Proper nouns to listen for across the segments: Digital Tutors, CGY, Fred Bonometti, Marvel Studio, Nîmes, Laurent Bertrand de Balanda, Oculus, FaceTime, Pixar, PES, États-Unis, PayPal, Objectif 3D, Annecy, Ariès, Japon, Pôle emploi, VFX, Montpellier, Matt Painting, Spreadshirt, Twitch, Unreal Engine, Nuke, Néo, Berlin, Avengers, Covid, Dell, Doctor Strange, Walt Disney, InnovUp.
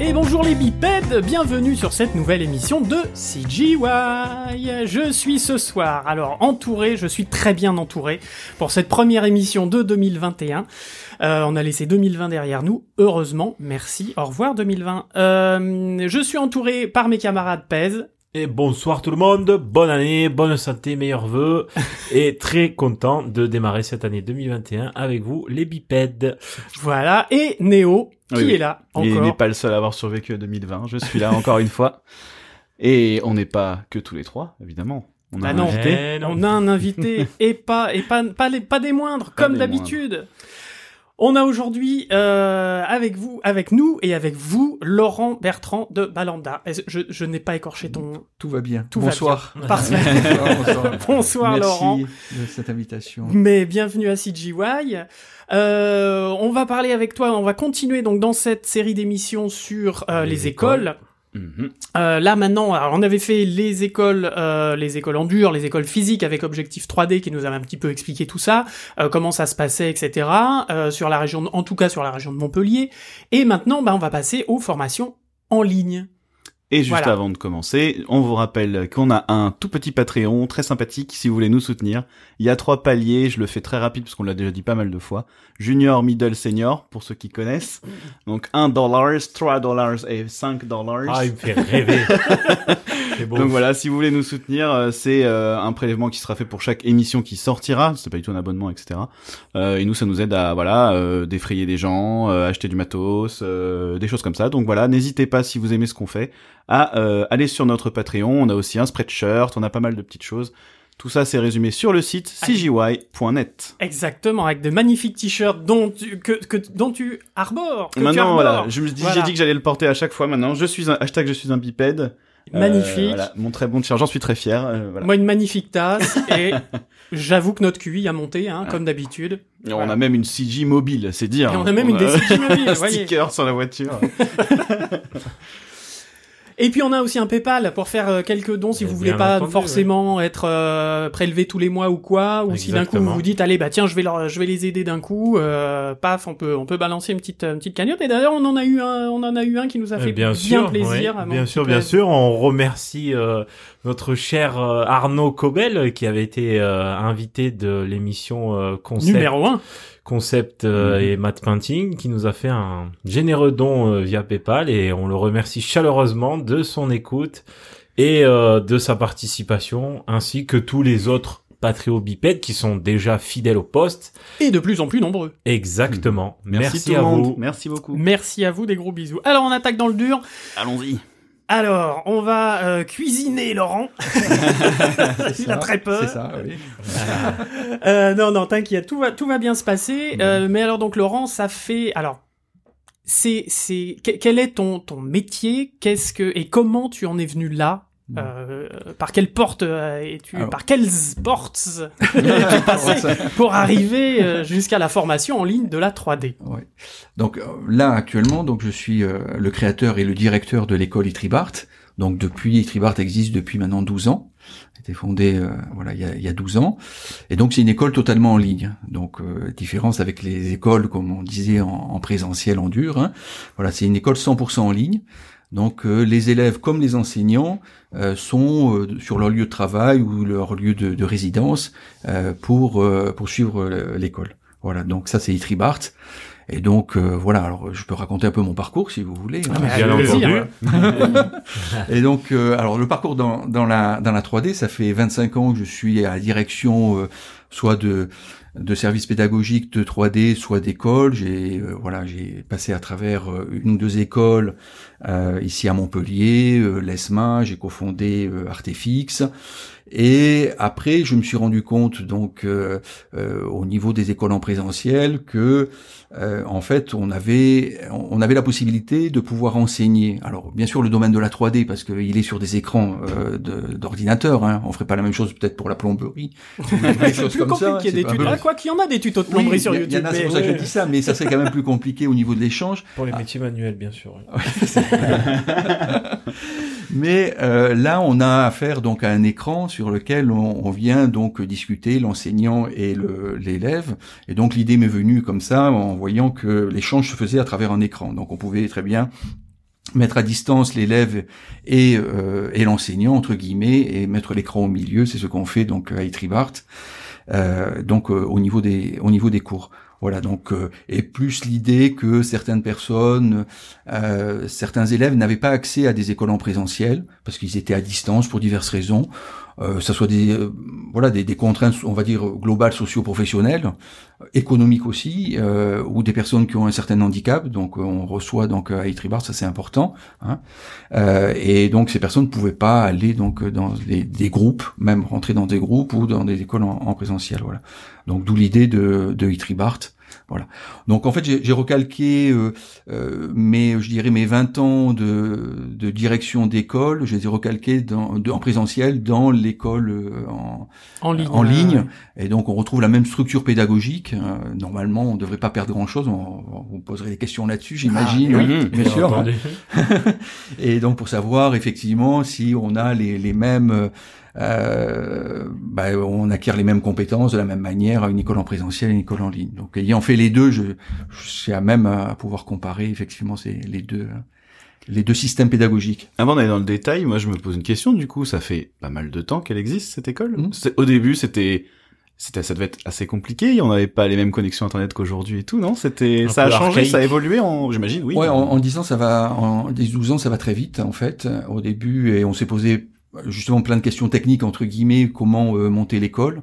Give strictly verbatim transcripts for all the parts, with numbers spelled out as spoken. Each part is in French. Et bonjour les bipèdes, bienvenue sur cette nouvelle émission de C G Y. Je suis ce soir, alors entouré, je suis très bien entouré pour cette première émission de deux mille vingt et un. Euh, on a laissé deux mille vingt derrière nous, heureusement, merci, au revoir deux mille vingt. Euh, je suis entouré par mes camarades P E S. Et bonsoir tout le monde, bonne année, bonne santé, meilleurs vœux, et très content de démarrer cette année deux mille vingt et un avec vous, les bipèdes. Voilà, et Néo, qui oui, oui. est là, encore. Il n'est pas le seul à avoir survécu à deux mille vingt, je suis là encore une fois, et on n'est pas que tous les trois, évidemment. On a, ah un, non. Invité. On a un invité, et pas, et pas, pas, les, pas des moindres, pas comme des d'habitude moindres. On a aujourd'hui euh, avec vous, avec nous et avec vous, Laurent Bertrand de Balanda. Je, je n'ai pas écorché ton... Tout va bien. Tout bonsoir. Va bien. Parfait. Bonsoir, bonsoir. Bonsoir Merci Laurent. Merci de cette invitation. Mais bienvenue à C G Y. Euh, on va parler avec toi, on va continuer donc dans cette série d'émissions sur euh, les, les écoles. écoles. Mmh. Euh, là maintenant, alors on avait fait les écoles, euh, les écoles en dur, les écoles physiques avec Objectif trois D qui nous avait un petit peu expliqué tout ça, euh, comment ça se passait, et cetera. Euh, sur la région, de, en tout cas sur la région de Montpellier. Et maintenant, bah, on va passer aux formations en ligne. Et juste voilà. Avant de commencer, on vous rappelle qu'on a un tout petit Patreon très sympathique si vous voulez nous soutenir. Il y a trois paliers, je le fais très rapide parce qu'on l'a déjà dit pas mal de fois. Junior, middle, senior, pour ceux qui connaissent. Donc un dollar, trois dollars et cinq dollars. Ah, il me fait rêver. C'est beau. Donc voilà, si vous voulez nous soutenir, c'est un prélèvement qui sera fait pour chaque émission qui sortira. C'est pas du tout un abonnement, et cetera. Et nous, ça nous aide à voilà défrayer des gens, acheter du matos, des choses comme ça. Donc voilà, n'hésitez pas si vous aimez ce qu'on fait. à euh, aller sur notre Patreon, on a aussi un spreadshirt, on a pas mal de petites choses. Tout ça, c'est résumé sur le site C G Y point net. Exactement, avec de magnifiques t-shirts dont tu, que, que, dont tu arbores. Que maintenant, tu arbores. Voilà, je me dis, voilà. J'ai dit que j'allais le porter à chaque fois maintenant. Je suis un, hashtag je suis un bipède. Magnifique. Euh, voilà, mon très bon t-shirt, j'en suis très fier. Euh, voilà. Moi, une magnifique tasse et j'avoue que notre Q I a monté, hein, ah. comme d'habitude. Et voilà. On a même une C G mobile, c'est dire. Et on a même on une a... des C G mobile, voyez. Sticker sur la voiture. Et puis on a aussi un PayPal pour faire quelques dons si vous voulez pas entendu, forcément ouais. être euh, prélevé tous les mois ou quoi, ou exactement. Si d'un coup vous vous dites allez bah tiens je vais leur je vais les aider d'un coup, euh, paf on peut on peut balancer une petite une petite cagnotte. Et d'ailleurs on en a eu un on en a eu un qui nous a fait bien, bien sûr, plaisir. Oui. Bien sûr bien sûr on remercie euh, notre cher euh, Arnaud Cobel qui avait été euh, invité de l'émission euh, Concept numéro un. Concept euh, mmh. et Matt Painting qui nous a fait un généreux don euh, via PayPal et on le remercie chaleureusement de son écoute et euh, de sa participation ainsi que tous les autres patriotes bipèdes qui sont déjà fidèles au poste et de plus en plus nombreux. Exactement. Mmh. Merci, Merci à monde. vous. Merci beaucoup. Merci à vous, des gros bisous. Alors on attaque dans le dur. Allons-y. Alors, on va euh, cuisiner Laurent. Il ça, a très peur. C'est ça, oui. euh, non, non, t'inquiète, tout va, tout va bien se passer. Mmh. Euh, mais alors donc Laurent, ça fait. Alors, c'est, c'est. Quel est ton, ton métier ? Qu'est-ce que et comment tu en es venu là ? Mmh. Euh, par quelle porte es-tu alors... Par quelles portes es-tu passé pour arriver jusqu'à la formation en ligne de la trois D? Ouais. Donc là actuellement, donc je suis euh, le créateur et le directeur de l'école e-tribArt. Donc depuis e-tribArt existe depuis maintenant douze ans. Elle a été fondée euh, voilà il y a, il y a douze ans. Et donc c'est une école totalement en ligne. Donc euh, différence avec les écoles comme on disait en, en présentiel en dur. Hein. Voilà c'est une école cent pour cent en ligne. Donc euh, les élèves comme les enseignants euh, sont euh, sur leur lieu de travail ou leur lieu de, de résidence euh, pour euh, pour suivre euh, l'école. Voilà, donc ça c'est e-tribArt. Et donc euh, voilà, alors je peux raconter un peu mon parcours si vous voulez. Ah, mais bien entendu. Et donc euh, alors le parcours dans dans la dans la trois D, ça fait vingt-cinq ans que je suis à la direction euh, soit de de services pédagogiques de trois D, soit d'écoles. J'ai euh, voilà, j'ai passé à travers euh, une ou deux écoles euh, ici à Montpellier, euh, l'ESMA, j'ai cofondé euh, Artefix. Et après, je me suis rendu compte donc euh, euh, au niveau des écoles en présentiel que euh, en fait on avait on avait la possibilité de pouvoir enseigner. Alors bien sûr le domaine de la trois D parce que il est sur des écrans euh, de, d'ordinateur. Hein. On ferait pas la même chose peut-être pour la plomberie. Des choses plus comme ça. Des tutos, là, quoi qu'il y en a des tutos de plomberie oui, sur YouTube. Il y en a, c'est pour ça que je dis ça, mais ça serait quand même plus compliqué au niveau de l'échange. Pour les métiers ah. manuels bien sûr. Mais euh, là on a affaire donc à un écran sur lequel on, on vient donc discuter l'enseignant et le, l'élève et donc l'idée m'est venue comme ça en voyant que l'échange se faisait à travers un écran donc on pouvait très bien mettre à distance l'élève et, euh, et l'enseignant, entre guillemets, et mettre l'écran au milieu. C'est ce qu'on fait donc à e-tribArt, euh, donc euh, au niveau des au niveau des cours. Voilà, donc euh, et plus l'idée que certaines personnes, euh, certains élèves n'avaient pas accès à des écoles en présentiel parce qu'ils étaient à distance pour diverses raisons. Euh, ça soit des euh, voilà des, des contraintes, on va dire, globales, socio-professionnelles, économiques aussi, euh, ou des personnes qui ont un certain handicap. Donc on reçoit donc à e-tribArt, ça c'est important, hein, euh, et donc ces personnes ne pouvaient pas aller donc dans des, des groupes, même rentrer dans des groupes ou dans des écoles en, en présentiel. Voilà, donc d'où l'idée de, de e-tribArt. Voilà. Donc en fait j'ai, j'ai recalqué euh, euh, mes, je dirais mes vingt ans de, de direction d'école, je les ai recalqués dans, de, en présentiel dans l'école en, en, ligne. en ligne. Et donc on retrouve la même structure pédagogique. Euh, normalement on ne devrait pas perdre grand chose. On vous poserait des questions là-dessus, j'imagine. Ah, oui, oui, bien sûr. Hein. Et donc pour savoir effectivement si on a les, les mêmes Euh, bah, on acquiert les mêmes compétences de la même manière à une école en présentiel et une école en ligne. Donc, ayant fait les deux, je, je suis à même à pouvoir comparer effectivement ces, les deux, les deux systèmes pédagogiques. Avant d'aller dans le détail, moi, je me pose une question. Du coup, ça fait pas mal de temps qu'elle existe, cette école. Mmh. Au début, c'était, c'était, ça devait être assez compliqué. On n'avait pas les mêmes connexions Internet qu'aujourd'hui et tout, non? C'était, un ça a changé, archaïque. Ça a évolué en, j'imagine, oui. Ouais, en, en dix ans, ça va, en dix, douze ans, ça va très vite, en fait. Au début, et on s'est posé justement plein de questions techniques, entre guillemets, comment euh, monter l'école.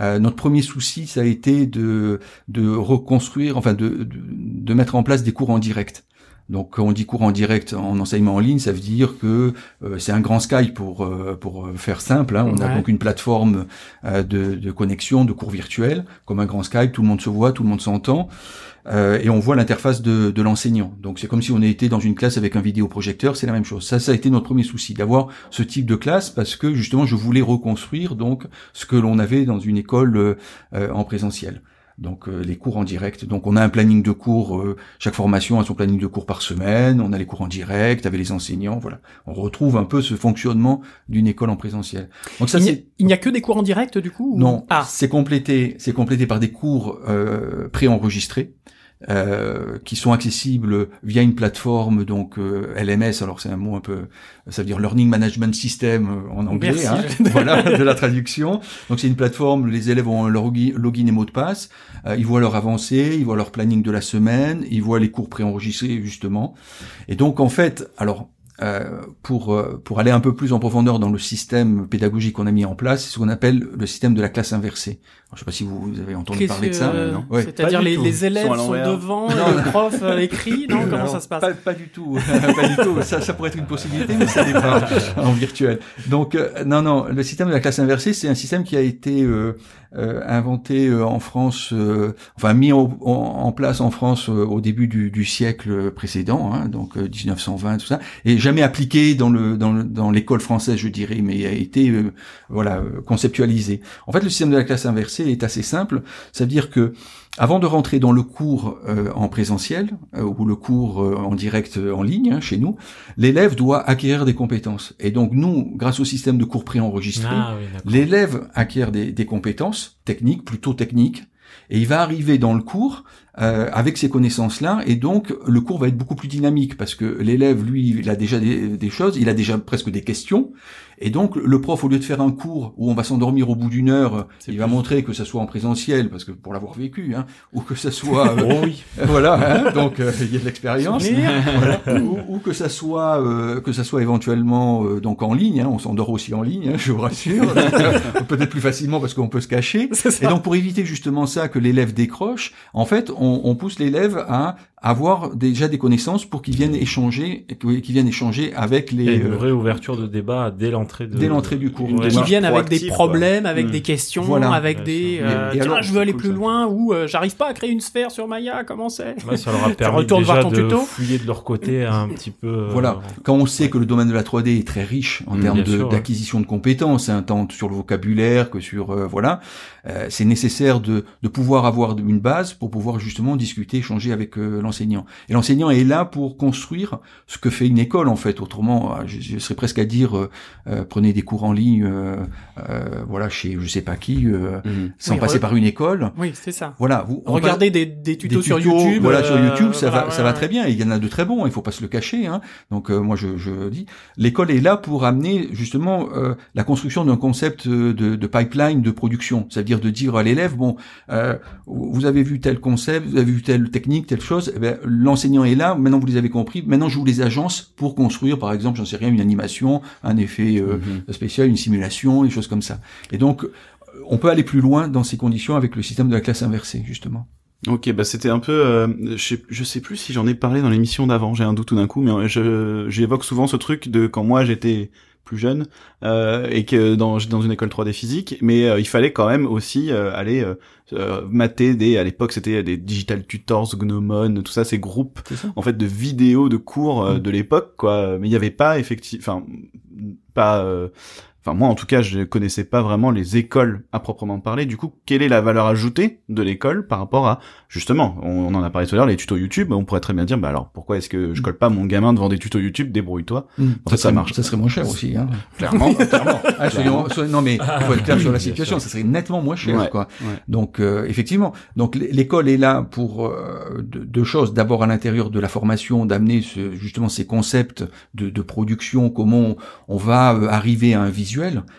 Euh, notre premier souci, ça a été de, de reconstruire, enfin de, de, de mettre en place des cours en direct. Donc quand on dit cours en direct en enseignement en ligne, ça veut dire que euh, c'est un grand Skype pour euh, pour faire simple, hein. On ouais. a donc une plateforme euh, de, de connexion, de cours virtuels, comme un grand Skype, tout le monde se voit, tout le monde s'entend, euh, et on voit l'interface de, de l'enseignant. Donc c'est comme si on était dans une classe avec un vidéoprojecteur, c'est la même chose. Ça, ça a été notre premier souci, d'avoir ce type de classe, parce que justement je voulais reconstruire donc ce que l'on avait dans une école euh, euh, en présentiel. Donc euh, les cours en direct. Donc on a un planning de cours, euh, chaque formation a son planning de cours par semaine, on a les cours en direct avec les enseignants, voilà. On retrouve un peu ce fonctionnement d'une école en présentiel. Donc ça, il n'y a, c'est... Il n'y a que des cours en direct du coup ou... Non, ah. c'est complété, c'est complété par des cours euh, préenregistrés. Euh, qui sont accessibles via une plateforme donc euh, L M S, alors c'est un mot un peu, ça veut dire Learning Management System en anglais. Merci, hein, je... voilà de la traduction. Donc c'est une plateforme, les élèves ont leur login et mot de passe, euh, ils voient leur avancée, ils voient leur planning de la semaine, ils voient les cours préenregistrés justement. Et donc en fait, alors Euh, pour euh, pour aller un peu plus en profondeur dans le système pédagogique qu'on a mis en place, c'est ce qu'on appelle le système de la classe inversée. Alors, je sais pas si vous, vous avez entendu Qu'est-ce parler que, de ça. Euh, non ouais. C'est-à-dire les, les élèves sont, sont devant, le prof écrit, non Comment Alors, ça se passe pas, pas du tout, pas du tout. Ça, ça pourrait être une possibilité, mais ça n'est pas en virtuel. Donc euh, non, non, le système de la classe inversée, c'est un système qui a été euh, euh, inventé euh, en France, euh, enfin mis en, en, en place en France euh, au début du, du siècle précédent, hein, donc euh, dix-neuf cent vingt, tout ça. Et jamais appliqué dans le dans, dans l'école française, je dirais, mais a été euh, voilà conceptualisé. En fait, le système de la classe inversée est assez simple. Ça veut dire que avant de rentrer dans le cours euh, en présentiel euh, ou le cours euh, en direct euh, en ligne, hein, chez nous, l'élève doit acquérir des compétences. Et donc nous, grâce au système de cours préenregistrés, ah, oui, l'élève acquiert des, des compétences techniques, plutôt techniques. Et il va arriver dans le cours euh, avec ces connaissances-là, et donc le cours va être beaucoup plus dynamique parce que l'élève, lui, il a déjà des, des choses, il a déjà presque des questions, et donc le prof, au lieu de faire un cours où on va s'endormir au bout d'une heure, c'est il plus... va montrer que ça soit en présentiel, parce que pour l'avoir vécu, hein, ou que ça soit, euh, oh oui, voilà, hein, donc euh, il y a de l'expérience, voilà, ou, ou que ça soit, euh, que ça soit éventuellement euh, donc en ligne, hein, on s'endort aussi en ligne, hein, je vous rassure, peut-être plus facilement parce qu'on peut se cacher, et donc pour éviter justement ça que l'élève décroche, en fait, on, on pousse l'élève à avoir déjà des connaissances pour qu'il vienne échanger, qu'il vienne échanger avec les. Il y a une vraie euh, ouverture de débat dès l'entrée de. Dès l'entrée du cours. Qui viennent avec des problèmes, quoi. Avec mmh. des questions, voilà. avec ouais, des. Euh, et, et tiens, alors, je veux aller plus ça. loin ou euh, j'arrive pas à créer une sphère sur Maya. Comment c'est bah, ça leur a permis déjà de tuto. fouiller de leur côté un petit peu. Euh, voilà. Quand on sait que le domaine de la trois D est très riche en mmh, termes de, sûr, d'acquisition ouais. de compétences, hein, tant sur le vocabulaire que sur euh, voilà, euh, c'est nécessaire de de pouvoir avoir une base pour pouvoir justement discuter, échanger avec euh, l'enseignant. Et l'enseignant est là pour construire ce que fait une école, en fait. Autrement, je, je serais presque à dire, euh, euh, prenez des cours en ligne, euh, euh, voilà, chez je sais pas qui, euh, mm-hmm. sans oui, passer re... par une école. Oui, c'est ça. Voilà, vous regardez des, des, tutos des tutos sur YouTube. Voilà, euh, sur YouTube, ça voilà, va, ouais, ça ouais. va très bien. Et il y en a de très bons. Il faut pas se le cacher. Hein. Donc euh, moi, je, je dis, l'école est là pour amener justement euh, la construction d'un concept de, de pipeline de production. Ça veut dire de dire à l'élève, bon, euh, vous avez vu tel concept, vous avez vu telle technique, telle chose. Eh bien, l'enseignant est là. Maintenant, vous les avez compris. Maintenant, je vous les agence pour construire, par exemple, j'en sais rien, une animation, un effet euh, mm-hmm. spécial, une simulation, des choses comme ça. Et donc, on peut aller plus loin dans ces conditions avec le système de la classe inversée, justement. Ok, bah c'était un peu, euh, je, sais, je sais plus si j'en ai parlé dans l'émission d'avant, j'ai un doute tout d'un coup, mais je, j'évoque souvent ce truc de quand moi j'étais plus jeune euh, et que dans, dans une école trois D physique, mais euh, il fallait quand même aussi euh, aller euh, mater des, à l'époque c'était des Digital Tutors, Gnomon, tout ça, ces groupes ça. en fait de vidéos de cours euh, mmh. de l'époque, quoi. Mais il y avait pas effectivement, enfin pas. Euh, Enfin, moi, en tout cas, je connaissais pas vraiment les écoles à proprement parler. Du coup, quelle est la valeur ajoutée de l'école par rapport à, justement, on, on en a parlé tout à l'heure, les tutos YouTube. On pourrait très bien dire, bah alors, pourquoi est-ce que je colle pas mon gamin devant des tutos YouTube? Débrouille-toi. Mmh, en fait, ça, ça marche. Ça serait moins cher aussi, hein. Clairement, clairement. Ah, clairement. Non, mais il faut être clair sur la situation. Ça serait nettement moins cher, ouais, quoi. Ouais. Donc, euh, effectivement. Donc, l'école est là pour euh, deux choses. D'abord, à l'intérieur de la formation, d'amener ce, justement ces concepts de, de production, comment on, on va arriver à un visuel.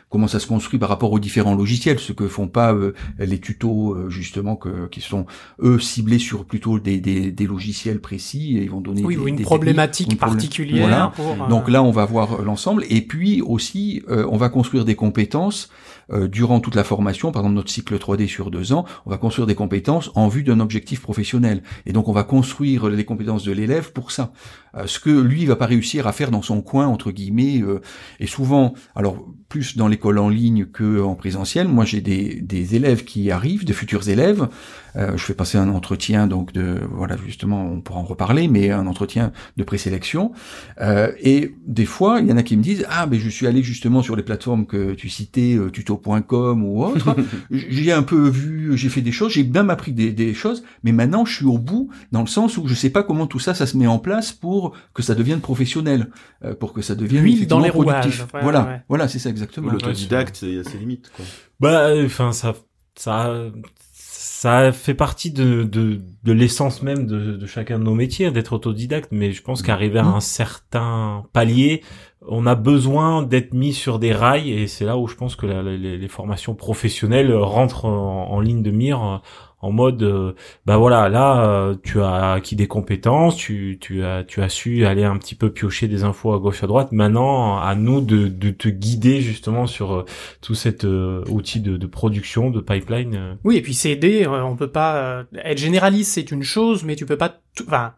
Comment ça se construit par rapport aux différents logiciels, ce que font pas euh, les tutos euh, justement que, qui sont eux ciblés sur plutôt des, des, des logiciels précis, et ils vont donner oui, des, ou une des problématique techniques, particulière. Voilà. Pour, euh... Donc là, on va voir l'ensemble, et puis aussi, euh, on va construire des compétences euh, durant toute la formation. Par exemple, notre cycle trois D sur deux ans, on va construire des compétences en vue d'un objectif professionnel, et donc on va construire les compétences de l'élève pour ça. Euh, ce que lui va pas réussir à faire dans son coin entre guillemets, euh, et souvent, alors plus dans l'école en ligne que en présentiel. Moi, j'ai des, des élèves qui arrivent, des futurs élèves. Euh, je fais passer un entretien, donc de voilà justement, on pourra en reparler, mais un entretien de présélection. Euh, et des fois, il y en a qui me disent ah ben je suis allé justement sur les plateformes que tu citais, euh, tuto point com ou autre. J'ai un peu vu, j'ai fait des choses, j'ai bien appris des, des choses, mais maintenant je suis au bout dans le sens où je sais pas comment tout ça, ça se met en place pour que ça devienne professionnel, euh, pour que ça devienne oui, dans les productif. Rouages, ouais, voilà, ouais. voilà, c'est ça. Exactement. L'autodidacte, c'est à ses limites, quoi. Bah, enfin, ça, ça, ça fait partie de, de, de l'essence même de, de chacun de nos métiers, d'être autodidacte. Mais je pense qu'arriver à un certain palier, on a besoin d'être mis sur des rails, et c'est là où je pense que la, les, les formations professionnelles rentrent en, en ligne de mire. En mode, euh, bah voilà, là, euh, tu as acquis des compétences, tu, tu as, tu as su aller un petit peu piocher des infos à gauche à droite. Maintenant, à nous de, de te guider justement sur euh, tout cet euh, outil de, de production, de pipeline. Euh. Oui, et puis s'aider. Euh, on peut pas euh, être généraliste, c'est une chose, mais tu peux pas. T- enfin,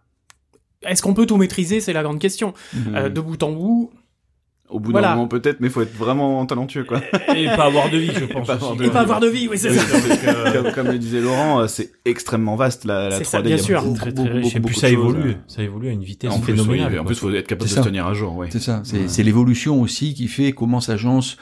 est-ce qu'on peut tout maîtriser? C'est la grande question. Mmh. Euh, de bout en bout. Au bout voilà. d'un moment peut-être, mais faut être vraiment talentueux, quoi. Et pas avoir de vie, je pense. Et pas avoir de, et vie. Pas avoir de vie, oui, c'est oui, ça. Comme, comme le disait Laurent, c'est extrêmement vaste, la, la c'est trois D. C'est ça, bien sûr. Beaucoup, très, très, beaucoup, beaucoup, beaucoup ça évolue. Ça évolue à une vitesse en plus, phénoménale. Oui, en plus, faut être capable de se tenir à jour, oui. C'est ça. C'est, ouais. c'est l'évolution aussi qui fait comment s'agence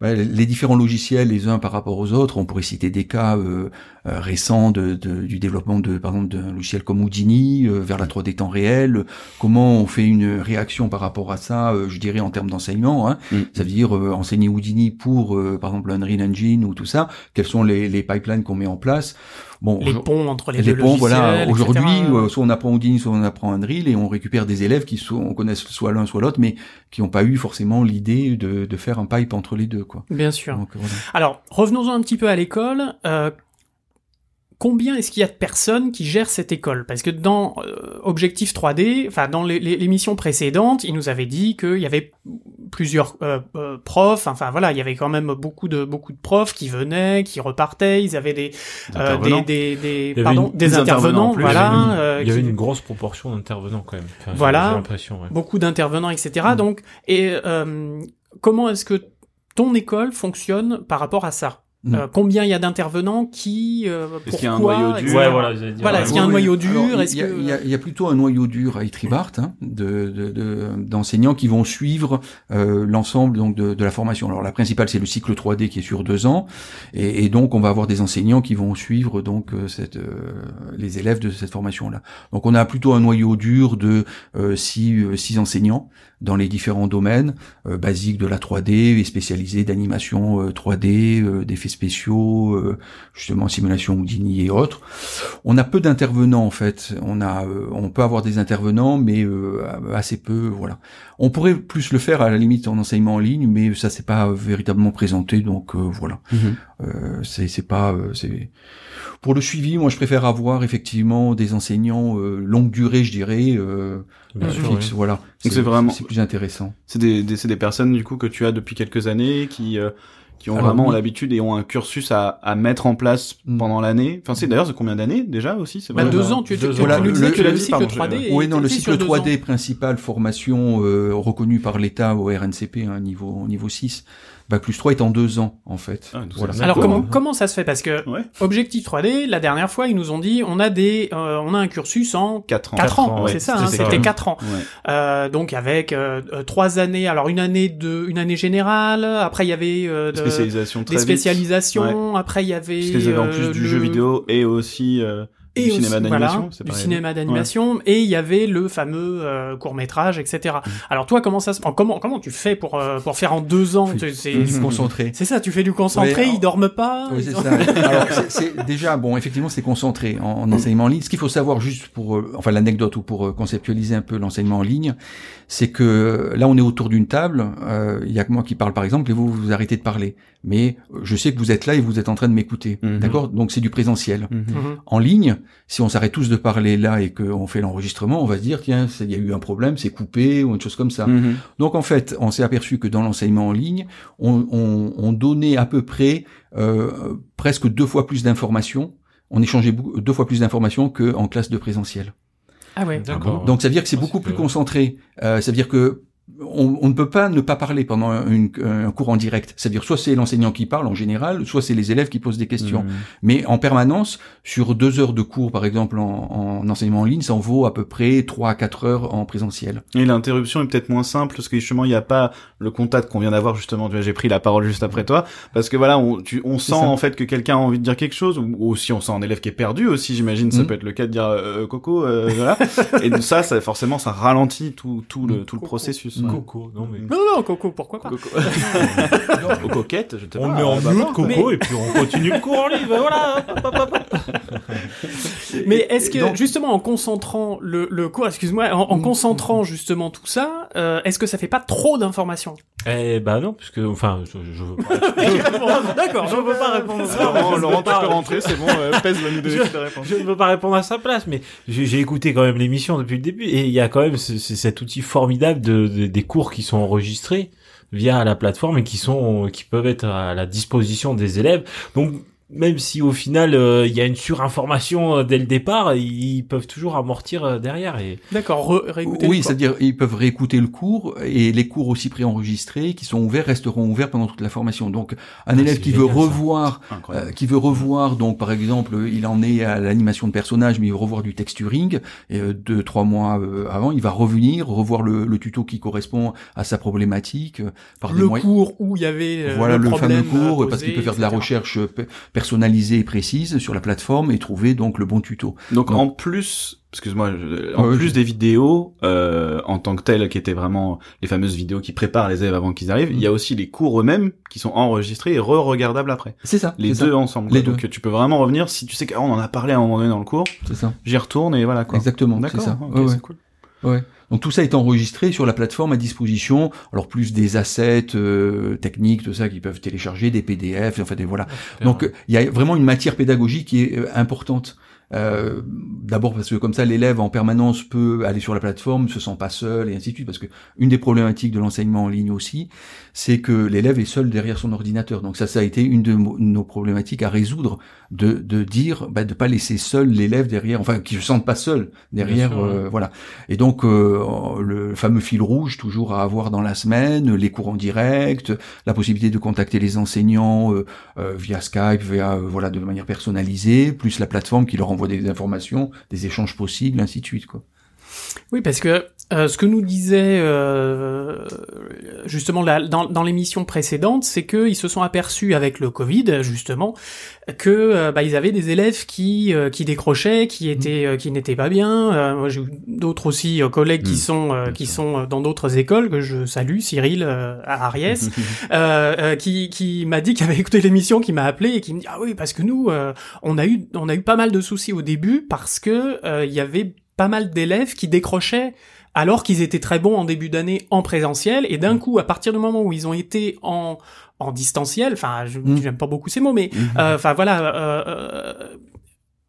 les différents logiciels les uns par rapport aux autres. On pourrait citer des cas euh, récents de, de, du développement de, par exemple, d'un logiciel comme Houdini euh, vers la trois D temps réel. Comment on fait une réaction par rapport à ça, euh, je dirais en termes d'enseignement. Hein. Mm. Ça veut dire euh, enseigner Houdini pour, euh, par exemple, Unreal Engine ou tout ça. Quels sont les, les pipelines qu'on met en place? Bon, les ponts entre les, les deux ponts, logiciels, voilà. Aujourd'hui, euh, soit on apprend Houdini, soit on apprend Unreal, et on récupère des élèves qui sont, on connaît soit l'un, soit l'autre, mais qui n'ont pas eu forcément l'idée de, de faire un pipe entre les deux, quoi. Bien sûr. Donc, voilà. Alors, revenons-en un petit peu à l'école. Euh, combien est-ce qu'il y a de personnes qui gèrent cette école? Parce que dans euh, Objectif trois D, enfin dans les, les, l'émission précédente, il nous avait dit qu'il y avait plusieurs euh, euh, profs, enfin voilà, il y avait quand même beaucoup de beaucoup de profs qui venaient, qui repartaient, ils avaient des euh, des des, des il pardon, une, des intervenants, intervenants plus, voilà, il y avait une, euh, il y avait une qui... grosse proportion d'intervenants quand même. Enfin, voilà, j'ai l'impression, ouais. Beaucoup d'intervenants, et cetera. Mmh. Donc et euh, comment est-ce que ton école fonctionne par rapport à ça? Mmh. Euh, combien il y a d'intervenants qui euh, pourquoi, est-ce qu'il y a un noyau dur, ouais, voilà, j'allais dire. Voilà, est-ce qu'il y a un noyau dur, alors, est-ce il, y a, que... il, y a, il y a plutôt un noyau dur à e-tribArt, hein, de, de, de, d'enseignants qui vont suivre euh, l'ensemble donc de, de la formation. Alors la principale c'est le cycle trois D qui est sur deux ans, et, et donc on va avoir des enseignants qui vont suivre donc cette, euh, les élèves de cette formation là. Donc on a plutôt un noyau dur de euh, six, euh, six enseignants dans les différents domaines euh, basiques de la trois D et spécialisés d'animation euh, trois D, euh, d'effets spéciaux, euh, justement simulation Houdini et autres. On a peu d'intervenants en fait. On a, euh, on peut avoir des intervenants, mais euh, assez peu. Voilà. On pourrait plus le faire à la limite en enseignement en ligne, mais ça c'est pas véritablement présenté. Donc euh, voilà. Mm-hmm. Euh, c'est, c'est pas, euh, c'est pour le suivi. Moi, je préfère avoir effectivement des enseignants euh, longue durée, je dirais, euh, euh, fixe. Oui. Voilà. C'est, donc c'est vraiment, c'est plus intéressant. C'est des, des, c'est des personnes du coup que tu as depuis quelques années qui. Euh... qui ont Alors, vraiment oui. l'habitude et ont un cursus à, à mettre en place pendant l'année. Enfin, c'est d'ailleurs, c'est combien d'années déjà aussi c'est bah, deux ans, tu étais voilà, le, le, le, le cycle trois D. Oui, non, le cycle trois D, principale formation euh, reconnue par l'État au R N C P, hein, niveau, niveau six. Bac plus trois est en deux ans, en fait. Ah, voilà. Alors, comment, comment ça se fait? Parce que ouais. Objectif trois D, la dernière fois, ils nous ont dit on a, des, euh, on a un cursus en quatre ans. quatre ans, ans, c'est ouais, ça, c'était, hein, c'était quatre ans. Ouais. Euh, donc, avec euh, trois années. Alors, une année, de, une année générale. Après, il y avait... Euh, de, Spécialisation très des spécialisations, ouais. Après il y avait... Parce qu'ils avaient en plus euh, du le... jeu vidéo et aussi... Euh... Et du aussi, cinéma d'animation, voilà, c'est du cinéma d'animation, ouais. Et il y avait le fameux euh, court-métrage, et cetera. Mmh. Alors toi, comment ça se, comment comment tu fais pour euh, pour faire en deux ans, tu, c'est du concentré. C'est ça, tu fais du concentré, ouais, ils dorment pas. Oui, c'est ça. Alors c'est, c'est déjà bon, effectivement, c'est concentré en, en enseignement en ligne. Ce qu'il faut savoir juste pour, euh, enfin l'anecdote ou pour euh, conceptualiser un peu l'enseignement en ligne, c'est que là on est autour d'une table, il euh, y a que moi qui parle par exemple, et vous vous arrêtez de parler. Mais je sais que vous êtes là et vous êtes en train de m'écouter, mmh. d'accord ? Donc c'est du présentiel. Mmh. En ligne, si on s'arrête tous de parler là et qu'on fait l'enregistrement, on va se dire tiens, il y a eu un problème, c'est coupé ou une chose comme ça. Mmh. Donc en fait, on s'est aperçu que dans l'enseignement en ligne, on, on, on donnait à peu près euh, presque deux fois plus d'informations, on échangeait deux fois plus d'informations qu'en classe de présentiel. Ah ouais, d'accord. Donc ça veut dire que c'est ah, beaucoup c'est plus que... concentré. Euh, ça veut dire que On, on ne peut pas ne pas parler pendant une, un cours en direct. C'est-à-dire soit c'est l'enseignant qui parle en général, soit c'est les élèves qui posent des questions. Mmh. Mais en permanence, sur deux heures de cours, par exemple, en, en enseignement en ligne, ça en vaut à peu près trois à quatre heures en présentiel. Et l'interruption est peut-être moins simple, parce que justement, il n'y a pas le contact qu'on vient d'avoir, justement. J'ai pris la parole juste après toi, parce que voilà, on, tu, on sent en fait que quelqu'un a envie de dire quelque chose, ou, ou si on sent un élève qui est perdu aussi, j'imagine, ça mmh. peut être le cas de dire euh, « Coco euh, », voilà. Et ça, ça, forcément, ça ralentit tout, tout le, tout le processus. Ouais. Coco, non mais non non Coco, pourquoi pas Coco. non, coquette, je te on met en mute Coco mais... et puis on continue le cours en livre, voilà. Mais est-ce que donc... justement en concentrant le, le cours, excuse-moi, en, en concentrant justement tout ça, euh, est-ce que ça fait pas trop d'informations? Eh ben non, puisque enfin je, je veux pas. D'accord, je ne veux pas répondre. À ça. Laurent, Laurent tu peux rentrer, c'est bon. Euh, pèse la nuit de la réponse. Je ne veux pas répondre à sa place, mais j'ai, j'ai écouté quand même l'émission depuis le début et il y a quand même ce, c'est cet outil formidable de, de des cours qui sont enregistrés via la plateforme et qui sont qui peuvent être à la disposition des élèves. Donc même si au final il euh, y a une surinformation euh, dès le départ, ils peuvent toujours amortir euh, derrière et d'accord, re- réécouter. Oui, c'est-à-dire ils peuvent réécouter le cours et les cours aussi préenregistrés qui sont ouverts resteront ouverts pendant toute la formation. Donc un ah, élève qui génial, veut revoir euh, qui veut revoir donc par exemple, il en est à l'animation de personnages mais il veut revoir du texturing et euh, deux trois mois euh, avant, il va revenir revoir le, le tuto qui correspond à sa problématique euh, par le moyens... cours où il y avait euh, voilà le, le fameux cours posé, parce qu'il peut faire et cetera de la recherche euh, personnelle personnalisée et précise sur la plateforme et trouver donc le bon tuto. Donc, donc en plus, excuse-moi, en ouais, plus je... des vidéos euh, en tant que telles qui étaient vraiment les fameuses vidéos qui préparent les élèves avant qu'ils arrivent, mmh. il y a aussi les cours eux-mêmes qui sont enregistrés et re-regardables après. C'est ça. Les c'est deux ça. ensemble. Les donc deux. Tu peux vraiment revenir si tu sais qu'on en a parlé à un moment donné dans le cours. C'est ça. J'y retourne et voilà quoi. Exactement. D'accord. C'est ça. Okay, ouais, c'est ouais. cool. Ouais. Donc tout ça est enregistré sur la plateforme à disposition, alors plus des assets euh, techniques, tout ça qu'ils peuvent télécharger, des P D F, enfin des voilà. Donc il y a vraiment une matière pédagogique qui est euh, importante. Euh, d'abord parce que comme ça l'élève en permanence peut aller sur la plateforme, se sent pas seul et ainsi de suite, parce que une des problématiques de l'enseignement en ligne aussi, c'est que l'élève est seul derrière son ordinateur. Donc ça, ça a été une de nos problématiques à résoudre, de de dire bah de pas laisser seul l'élève derrière, enfin qu'il se sente pas seul derrière, euh, voilà. Et donc euh, le fameux fil rouge toujours à avoir dans la semaine, les cours en direct, la possibilité de contacter les enseignants euh, euh, via Skype, via euh, voilà de manière personnalisée, plus la plateforme qui leur envoie des informations, des échanges possibles, ainsi de suite, quoi. Oui, parce que euh, ce que nous disait euh, justement la, dans, dans l'émission précédente, c'est qu'ils se sont aperçus avec le Covid justement que euh, bah, ils avaient des élèves qui euh, qui décrochaient, qui étaient euh, qui n'étaient pas bien. Euh, moi, j'ai eu d'autres aussi euh, collègues qui sont euh, qui sont dans d'autres écoles que je salue, Cyril euh, à Ariès, euh, euh, qui qui m'a dit qu'il avait écouté l'émission, qui m'a appelé et qui me dit ah oui parce que nous euh, on a eu on a eu pas mal de soucis au début parce que il euh, y avait pas mal d'élèves qui décrochaient alors qu'ils étaient très bons en début d'année en présentiel, et d'un coup, à partir du moment où ils ont été en en distanciel, enfin, je, mmh. j'aime pas beaucoup ces mots, mais enfin euh, voilà, euh, euh,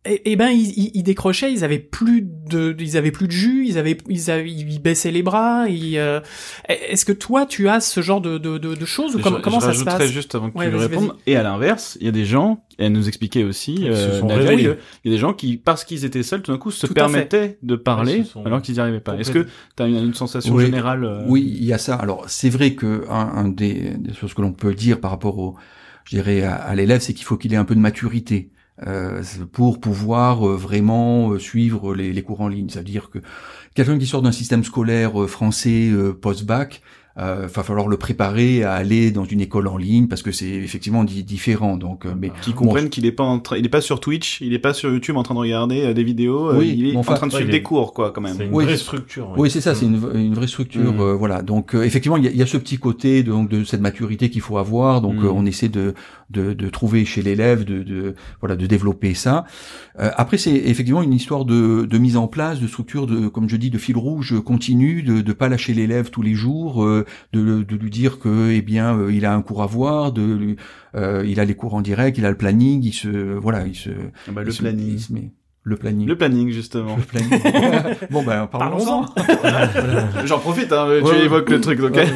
et, et ben ils, ils décrochaient, ils avaient plus de, ils avaient plus de jus, ils avaient, ils, avaient, ils baissaient les bras. Ils, euh, est-ce que toi, tu as ce genre de de, de, de choses ou je, com- comment je ça se passe? Je rajouterais juste avant que ouais, tu lui répondes. Et à l'inverse, il y a des gens. Elle nous expliquait aussi, euh, Nadia, il y a des gens qui, parce qu'ils étaient seuls, tout d'un coup, se tout permettaient de parler, sont... alors qu'ils n'y arrivaient pas. Est-ce que t'as une, une sensation oui. générale? Euh... Oui, il y a ça. Alors, c'est vrai que, un, un des, des choses que l'on peut dire par rapport au, je dirais, à, à l'élève, c'est qu'il faut qu'il ait un peu de maturité, euh, pour pouvoir euh, vraiment suivre les, les cours en ligne. Ça veut dire que quelqu'un qui sort d'un système scolaire euh, français, euh, post-bac, Euh, va falloir le préparer à aller dans une école en ligne parce que c'est effectivement di- différent. Donc, mais qui comprennent bon, qu'il est pas en tra- il est pas sur Twitch, il est pas sur YouTube en train de regarder euh, des vidéos, oui, euh, il est enfin, en train de suivre ouais, des cours quoi quand même. C'est une oui, vraie structure. Oui, oui c'est ça, c'est une, une vraie structure. Mmh. Euh, voilà. Donc euh, effectivement, il y, y a ce petit côté de, donc de cette maturité qu'il faut avoir. Donc mmh. euh, on essaie de, de de trouver chez l'élève de, de voilà de développer ça. Euh, après c'est effectivement une histoire de, de mise en place, de structure, de comme je dis de fil rouge continu, de de pas lâcher l'élève tous les jours. Euh, De, de lui dire que, eh bien, euh, il a un cours à voir, de lui, euh, il a les cours en direct, il a le planning, il se, voilà, il se, ah bah il le se, planning, il se met, le planning, le planning justement. Le planning. Bon ben parlons-en. Voilà. J'en profite, hein, tu ouais, évoques ouais, le truc, donc. Ouais,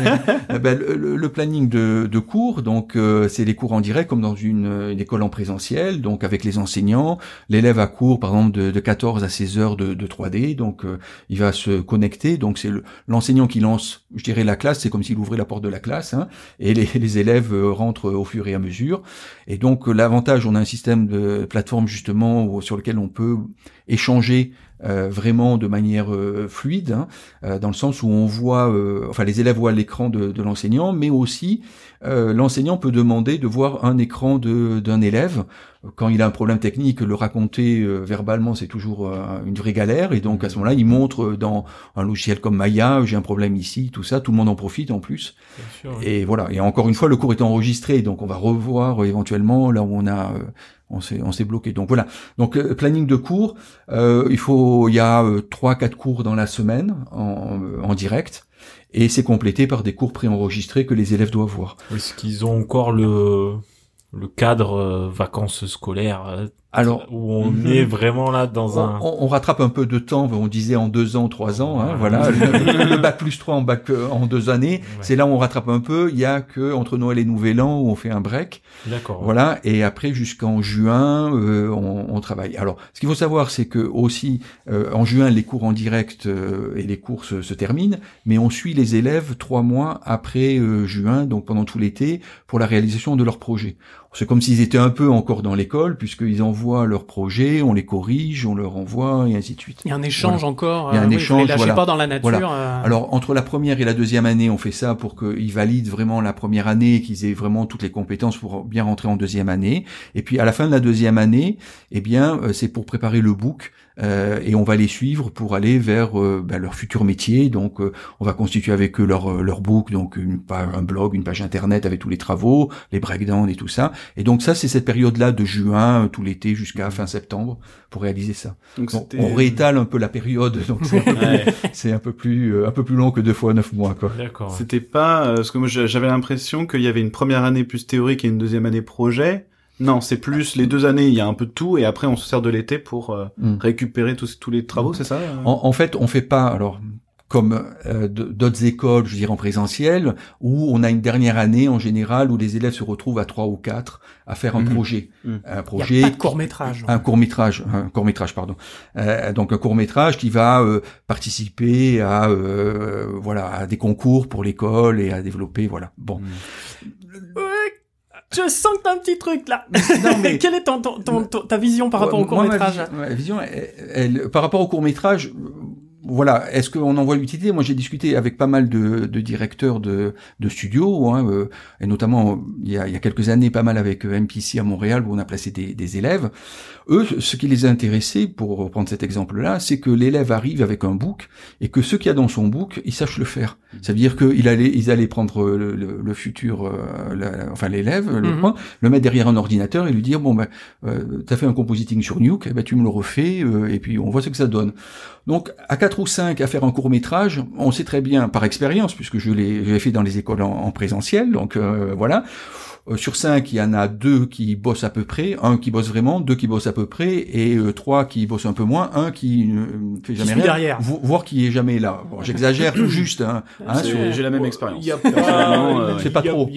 ouais. Ben, le, le planning de, de cours, donc euh, c'est les cours en direct comme dans une, une école en présentiel, donc avec les enseignants. L'élève a cours par exemple de, de quatorze à seize heures de, de trois D, donc euh, il va se connecter. Donc c'est le, l'enseignant qui lance, je dirais, la classe, c'est comme s'il ouvrait la porte de la classe, hein, et les, les élèves rentrent au fur et à mesure. Et donc l'avantage, on a un système de plateforme justement où, sur lequel on peut échanger euh, vraiment de manière euh, fluide, hein, euh, dans le sens où on voit, euh, enfin les élèves voient l'écran de, de l'enseignant, mais aussi euh, l'enseignant peut demander de voir un écran de, d'un élève. Quand il a un problème technique, le raconter euh, verbalement, c'est toujours euh, une vraie galère, et donc à ce moment-là, il montre dans un logiciel comme Maya, j'ai un problème ici, tout ça, tout le monde en profite en plus. Bien sûr, oui. Et voilà. Et encore une fois, le cours est enregistré, donc on va revoir euh, éventuellement là où on a. Euh, On s'est, on s'est bloqué. Donc voilà. Donc planning de cours. Euh, il faut, il y a trois, euh, quatre cours dans la semaine en, en direct, et c'est complété par des cours préenregistrés que les élèves doivent voir. Est-ce qu'ils ont encore le le cadre euh, vacances scolaires? Alors, où on mm, est vraiment là dans on, un... On, on rattrape un peu de temps, on disait en deux ans, trois ans, hein, voilà. Le, le bac plus trois en bac en deux années, ouais. C'est là où on rattrape un peu. Il y a que entre Noël et Nouvel An où on fait un break. D'accord. Voilà. Ouais. Et après jusqu'en juin, euh, on, on travaille. Alors, ce qu'il faut savoir, c'est que aussi euh, en juin, les cours en direct euh, et les cours se, se terminent, mais on suit les élèves trois mois après euh, juin, donc pendant tout l'été, pour la réalisation de leur projet. C'est comme s'ils étaient un peu encore dans l'école, puisqu'ils envoient leurs projets, on les corrige, on leur envoie, et ainsi de suite. Il y a un échange voilà. encore. Il y a un oui, échange, voilà. Lâchez pas dans la nature. Voilà. Euh... Alors, entre la première et la deuxième année, on fait ça pour qu'ils valident vraiment la première année, qu'ils aient vraiment toutes les compétences pour bien rentrer en deuxième année. Et puis, à la fin de la deuxième année, eh bien, c'est pour préparer le book. Euh, et on va les suivre pour aller vers euh, bah, leur futur métier. Donc, euh, on va constituer avec eux leur leur book, donc une page, un blog, une page internet avec tous les travaux, les breakdowns et tout ça. Et donc ça, c'est cette période-là de juin, tout l'été jusqu'à fin septembre pour réaliser ça. Donc bon, on réétale un peu la période, donc c'est, ouais. c'est un peu plus euh, un peu plus long que deux fois neuf mois, quoi. D'accord. C'était pas euh, parce que moi j'avais l'impression qu'il y avait une première année plus théorique et une deuxième année projet. Non, c'est plus les deux années, il y a un peu de tout, et après on se sert de l'été pour euh, mm. récupérer tous, tous les travaux, mm. c'est ça? En, en fait, on fait pas, alors, comme euh, d'autres écoles, je dirais en présentiel, où on a une dernière année en général où les élèves se retrouvent à trois ou quatre à faire un mmh. projet, mmh. un projet, un court métrage, un court métrage, un court métrage, pardon. Euh, donc un court métrage qui va euh, participer à euh, voilà à des concours pour l'école et à développer voilà. Bon. Mmh. Je sens que t'as un petit truc là. Non, mais quelle est ton, ton, ton, ton, ta vision par rapport moi, au court métrage? Ma vision, elle, elle, par rapport au court métrage. Voilà, est-ce qu'on en voit l'utilité? Moi, j'ai discuté avec pas mal de, de directeurs de, de studios, hein, euh, et notamment il y, a, il y a quelques années, pas mal avec M P C à Montréal, où on a placé des, des élèves. Eux, ce qui les intéressait, pour reprendre cet exemple-là, c'est que l'élève arrive avec un book et que ce qu'il y a dans son book, il sache le faire. Ça veut dire qu'ils allaient, ils allaient prendre le, le, le futur, euh, la, enfin l'élève, le, mm-hmm. point, le mettre derrière un ordinateur et lui dire bon ben, euh, t'as fait un compositing sur Nuke, eh ben tu me le refais euh, et puis on voit ce que ça donne. Donc à quatre ou cinq à faire un court métrage, on sait très bien par expérience, puisque je l'ai, je l'ai fait dans les écoles en, en présentiel, donc euh, voilà. Sur cinq, il y en a deux qui bossent à peu près, un qui bosse vraiment, deux qui bossent à peu près, et euh, trois qui bossent un peu moins, un qui ne euh, fait jamais rien, vo- voire qui est jamais là. Bon, j'exagère tout juste. Hein, hein, sur... J'ai la même expérience. Il n'y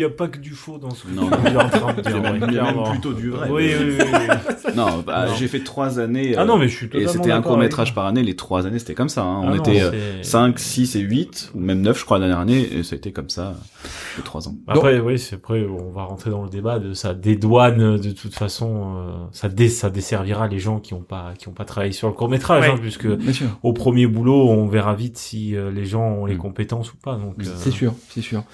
a pas que du faux dans ce film. Non, non, non, il y a plutôt du vrai. Oui, oui, oui, oui. Non, bah, non, j'ai fait trois années, euh, ah non, mais je suis et c'était un court-métrage par année, les trois années, c'était comme ça. Hein. On ah était cinq, six et huit, ou même neuf, je crois, la dernière année, et ça a été comme ça, les trois ans. Après, oui, c'est après, on va rentrer dans le débat de ça dédouane de toute façon euh, ça dé ça desservira les gens qui ont pas qui ont pas travaillé sur le court métrage, ouais, hein, puisque au premier boulot on verra vite si euh, les gens ont les compétences ou pas, donc euh... c'est sûr c'est sûr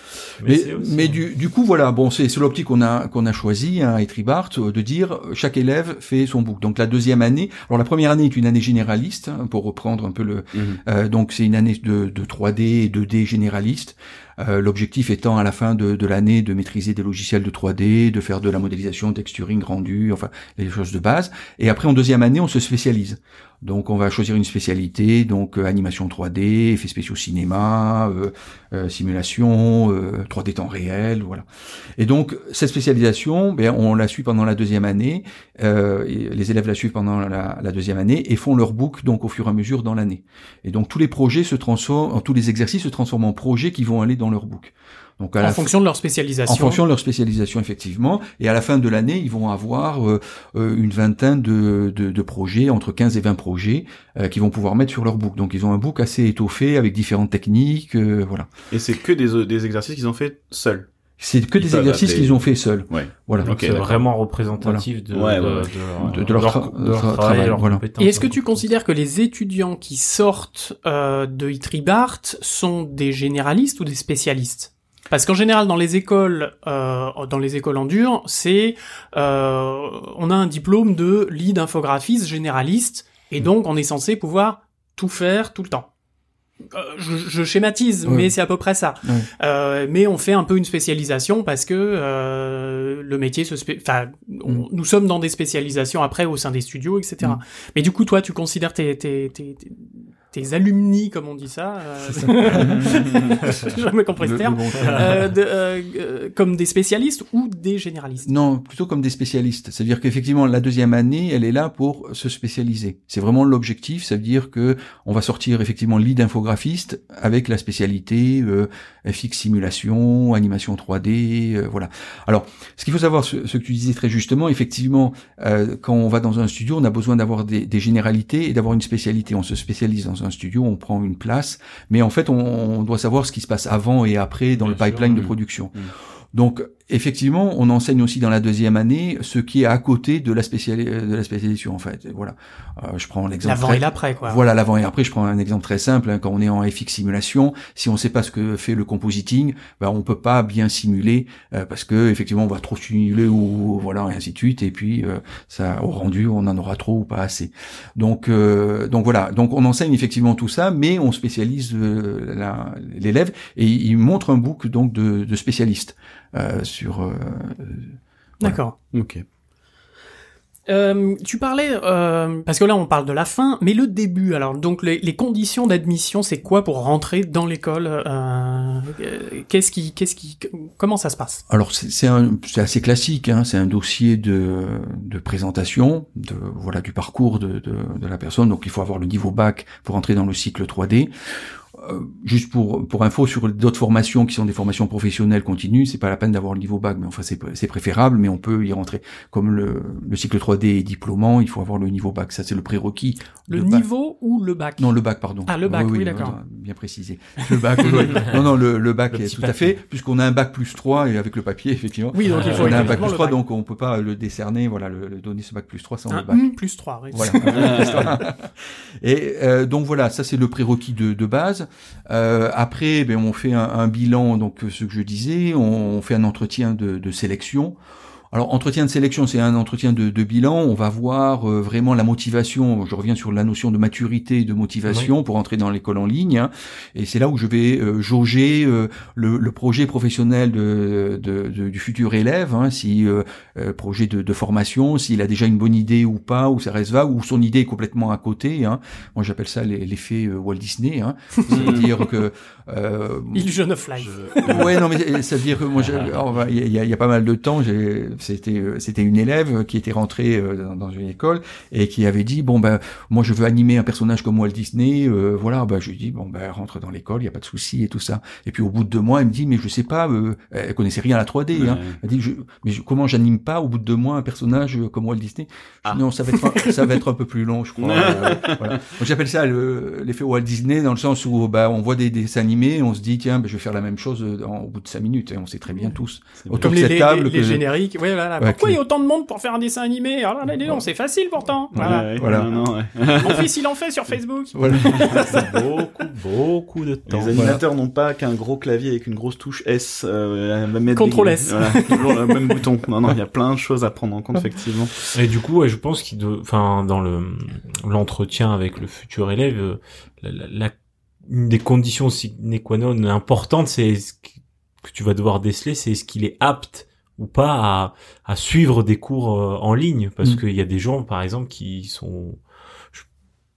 mais mais, c'est aussi, mais hein. du du coup voilà bon c'est c'est l'optique qu'on a qu'on a choisi hein, à e-tribArt de dire chaque élève fait son book. Donc la deuxième année, alors la première année est une année généraliste hein, pour reprendre un peu le mm-hmm. euh, donc c'est une année de de trois D et deux D généraliste. Euh, l'objectif étant à la fin de, de l'année de maîtriser des logiciels de trois D, de faire de la modélisation, texturing, rendu, enfin les choses de base. Et après en deuxième année, on se spécialise. Donc on va choisir une spécialité, donc euh, animation trois D, effets spéciaux cinéma, euh, euh, simulation, euh, trois D temps réel, voilà. Et donc cette spécialisation, ben on la suit pendant la deuxième année. Euh, et les élèves la suivent pendant la, la deuxième année et font leur book donc au fur et à mesure dans l'année. Et donc tous les projets se transforment, tous les exercices se transforment en projets qui vont aller dans leur book. Donc à en la fonction f... de leur spécialisation. En fonction de leur spécialisation, effectivement. Et à la fin de l'année, ils vont avoir euh, une vingtaine de, de, de projets, entre quinze et vingt projets, euh, qu'ils vont pouvoir mettre sur leur book. Donc ils ont un book assez étoffé avec différentes techniques, euh, voilà. Et c'est que des, des exercices qu'ils ont fait seuls. C'est que ils des exercices adapter. qu'ils ont fait seuls. Ouais. Voilà. Donc okay, c'est d'accord. vraiment représentatif voilà. de, ouais, ouais. de, de, de, de leur, tra- de leur tra- travail. Leur voilà. Et est-ce que tu considères que les étudiants qui sortent euh, de e-tribArt sont des généralistes ou des spécialistes? Parce qu'en général, dans les écoles, euh, dans les écoles en dur, c'est, euh, on a un diplôme de lead infographiste généraliste, et donc on est censé pouvoir tout faire tout le temps. Euh, je, je schématise, oui. mais c'est à peu près ça. Oui. Euh, mais on fait un peu une spécialisation parce que euh, le métier se, spé- enfin, mm. nous sommes dans des spécialisations après au sein des studios, et cetera. Mm. Mais du coup, toi, tu considères tes, tes, tes, tes Des alumni, comme on dit ça, euh... ça. j'ai jamais compris ce terme, bon terme. Euh, de, euh, euh, comme des spécialistes ou des généralistes? Non, plutôt comme des spécialistes. C'est-à-dire qu'effectivement, la deuxième année, elle est là pour se spécialiser. C'est vraiment l'objectif. Ça veut dire que on va sortir effectivement lead infographiste avec la spécialité euh, F X simulation, animation trois D, euh, voilà. Alors, ce qu'il faut savoir, ce, ce que tu disais très justement, effectivement, euh, quand on va dans un studio, on a besoin d'avoir des, des généralités et d'avoir une spécialité. On se spécialise dans un un studio, on prend une place, mais en fait, on, on doit savoir ce qui se passe avant et après dans Bien le pipeline sûr, oui. de production. Oui. Donc, effectivement, on enseigne aussi dans la deuxième année ce qui est à côté de la, spéciali- de la spécialisation, en fait. Voilà. Euh, je prends l'exemple. L'avant très... et l'après, quoi. Voilà, l'avant et après. Je prends un exemple très simple. Hein. Quand on est en F X simulation, si on ne sait pas ce que fait le compositing, ben, on peut pas bien simuler euh, parce que effectivement, on va trop simuler ou voilà, et ainsi de suite. Et puis, euh, ça au rendu, on en aura trop ou pas assez. Donc, euh, donc voilà. Donc, on enseigne effectivement tout ça, mais on spécialise euh, la, l'élève et il montre un book donc de, de spécialiste. Euh, sur euh, euh, voilà. D'accord. OK. Euh, tu parlais, euh, parce que là on parle de la fin, mais le début, alors donc les, les conditions d'admission, c'est quoi pour rentrer dans l'école? euh, qu'est-ce qui, qu'est-ce qui, comment ça se passe? Alors c'est, c'est, un, c'est assez classique, hein, c'est un dossier de, de présentation, de, voilà, du parcours de, de, de la personne, donc il faut avoir le niveau bac pour entrer dans le cycle trois D. Juste pour pour info, sur d'autres formations qui sont des formations professionnelles continues, c'est pas la peine d'avoir le niveau bac, mais enfin c'est c'est préférable, mais on peut y rentrer. Comme le le cycle trois D est diplômant, il faut avoir le niveau bac, ça c'est le prérequis. Le, le niveau bac. Ou le bac? Non, le bac, pardon. Ah, le bac, oui, oui, oui d'accord. Bien précisé. Le bac. non non, le le bac, le tout papier. À fait, puisqu'on a un bac plus trois et avec le papier effectivement. Oui, donc il faut on a un bac plus trois, bac. Donc on peut pas le décerner, voilà, le, le donner ce bac plus trois sans un le bac. Plus trois, oui. Voilà. Et euh, donc voilà, ça c'est le prérequis de de base. Euh, après, ben, on fait un, un bilan, donc ce que je disais, on, on fait un entretien de, de sélection. Alors, entretien de sélection, c'est un entretien de, de bilan. On va voir euh, vraiment la motivation. Je reviens sur la notion de maturité et de motivation, oui, pour entrer dans l'école en ligne. Hein. Et c'est là où je vais euh, jauger euh, le, le projet professionnel de, de, de, du futur élève. Hein, si euh, euh, projet de, de formation, s'il a déjà une bonne idée ou pas, ou ça reste vague, ou son idée est complètement à côté. Hein. Moi, j'appelle ça les, l'effet euh, Walt Disney. Hein. C'est-à-dire que... Euh, Il jeune of life. Je... Ouais, non, mais c'est-à-dire que moi, je... Alors, il y a, il y a pas mal de temps, j'ai... C'était, c'était une élève qui était rentrée dans une école et qui avait dit, bon ben moi je veux animer un personnage comme Walt Disney, euh, voilà, ben je lui dis, bon ben rentre dans l'école, il y a pas de souci et tout ça. Et puis au bout de deux mois, elle me dit, mais je sais pas, euh, elle connaissait rien à la trois D. Ouais. Hein. Elle dit, je, mais je, comment j'anime pas au bout de deux mois un personnage comme Walt Disney? Ah. Non, ça va être, ça va être un peu plus long, je crois. euh, voilà. Donc, j'appelle ça le, l'effet Walt Disney, dans le sens où ben on voit des, des dessins animés, on se dit tiens, ben je vais faire la même chose en, au bout de cinq minutes. Et on sait très bien tous. C'est autour de cette les, table les, que les génériques. Ouais, voilà. Ouais, pourquoi il y a autant de monde pour faire un dessin animé? Alors là, les noms, c'est facile pourtant. Voilà. Ouais, ouais, voilà. Non, non, ouais. Mon fils, il en fait sur Facebook. Voilà. beaucoup, beaucoup de temps. Les animateurs voilà. n'ont pas qu'un gros clavier avec une grosse touche S. Euh, Contrôle des... S. Voilà. Toujours le même bouton. Non, non, il y a plein de choses à prendre en compte, effectivement. Et du coup, ouais, je pense qu'il, de... enfin, dans le l'entretien avec le futur élève, la, la, la... une des conditions sine qua non importantes, c'est ce que tu vas devoir déceler, c'est est-ce qu'il est apte ou pas à, à suivre des cours en ligne, parce mmh. qu'il y a des gens, par exemple, qui sont, je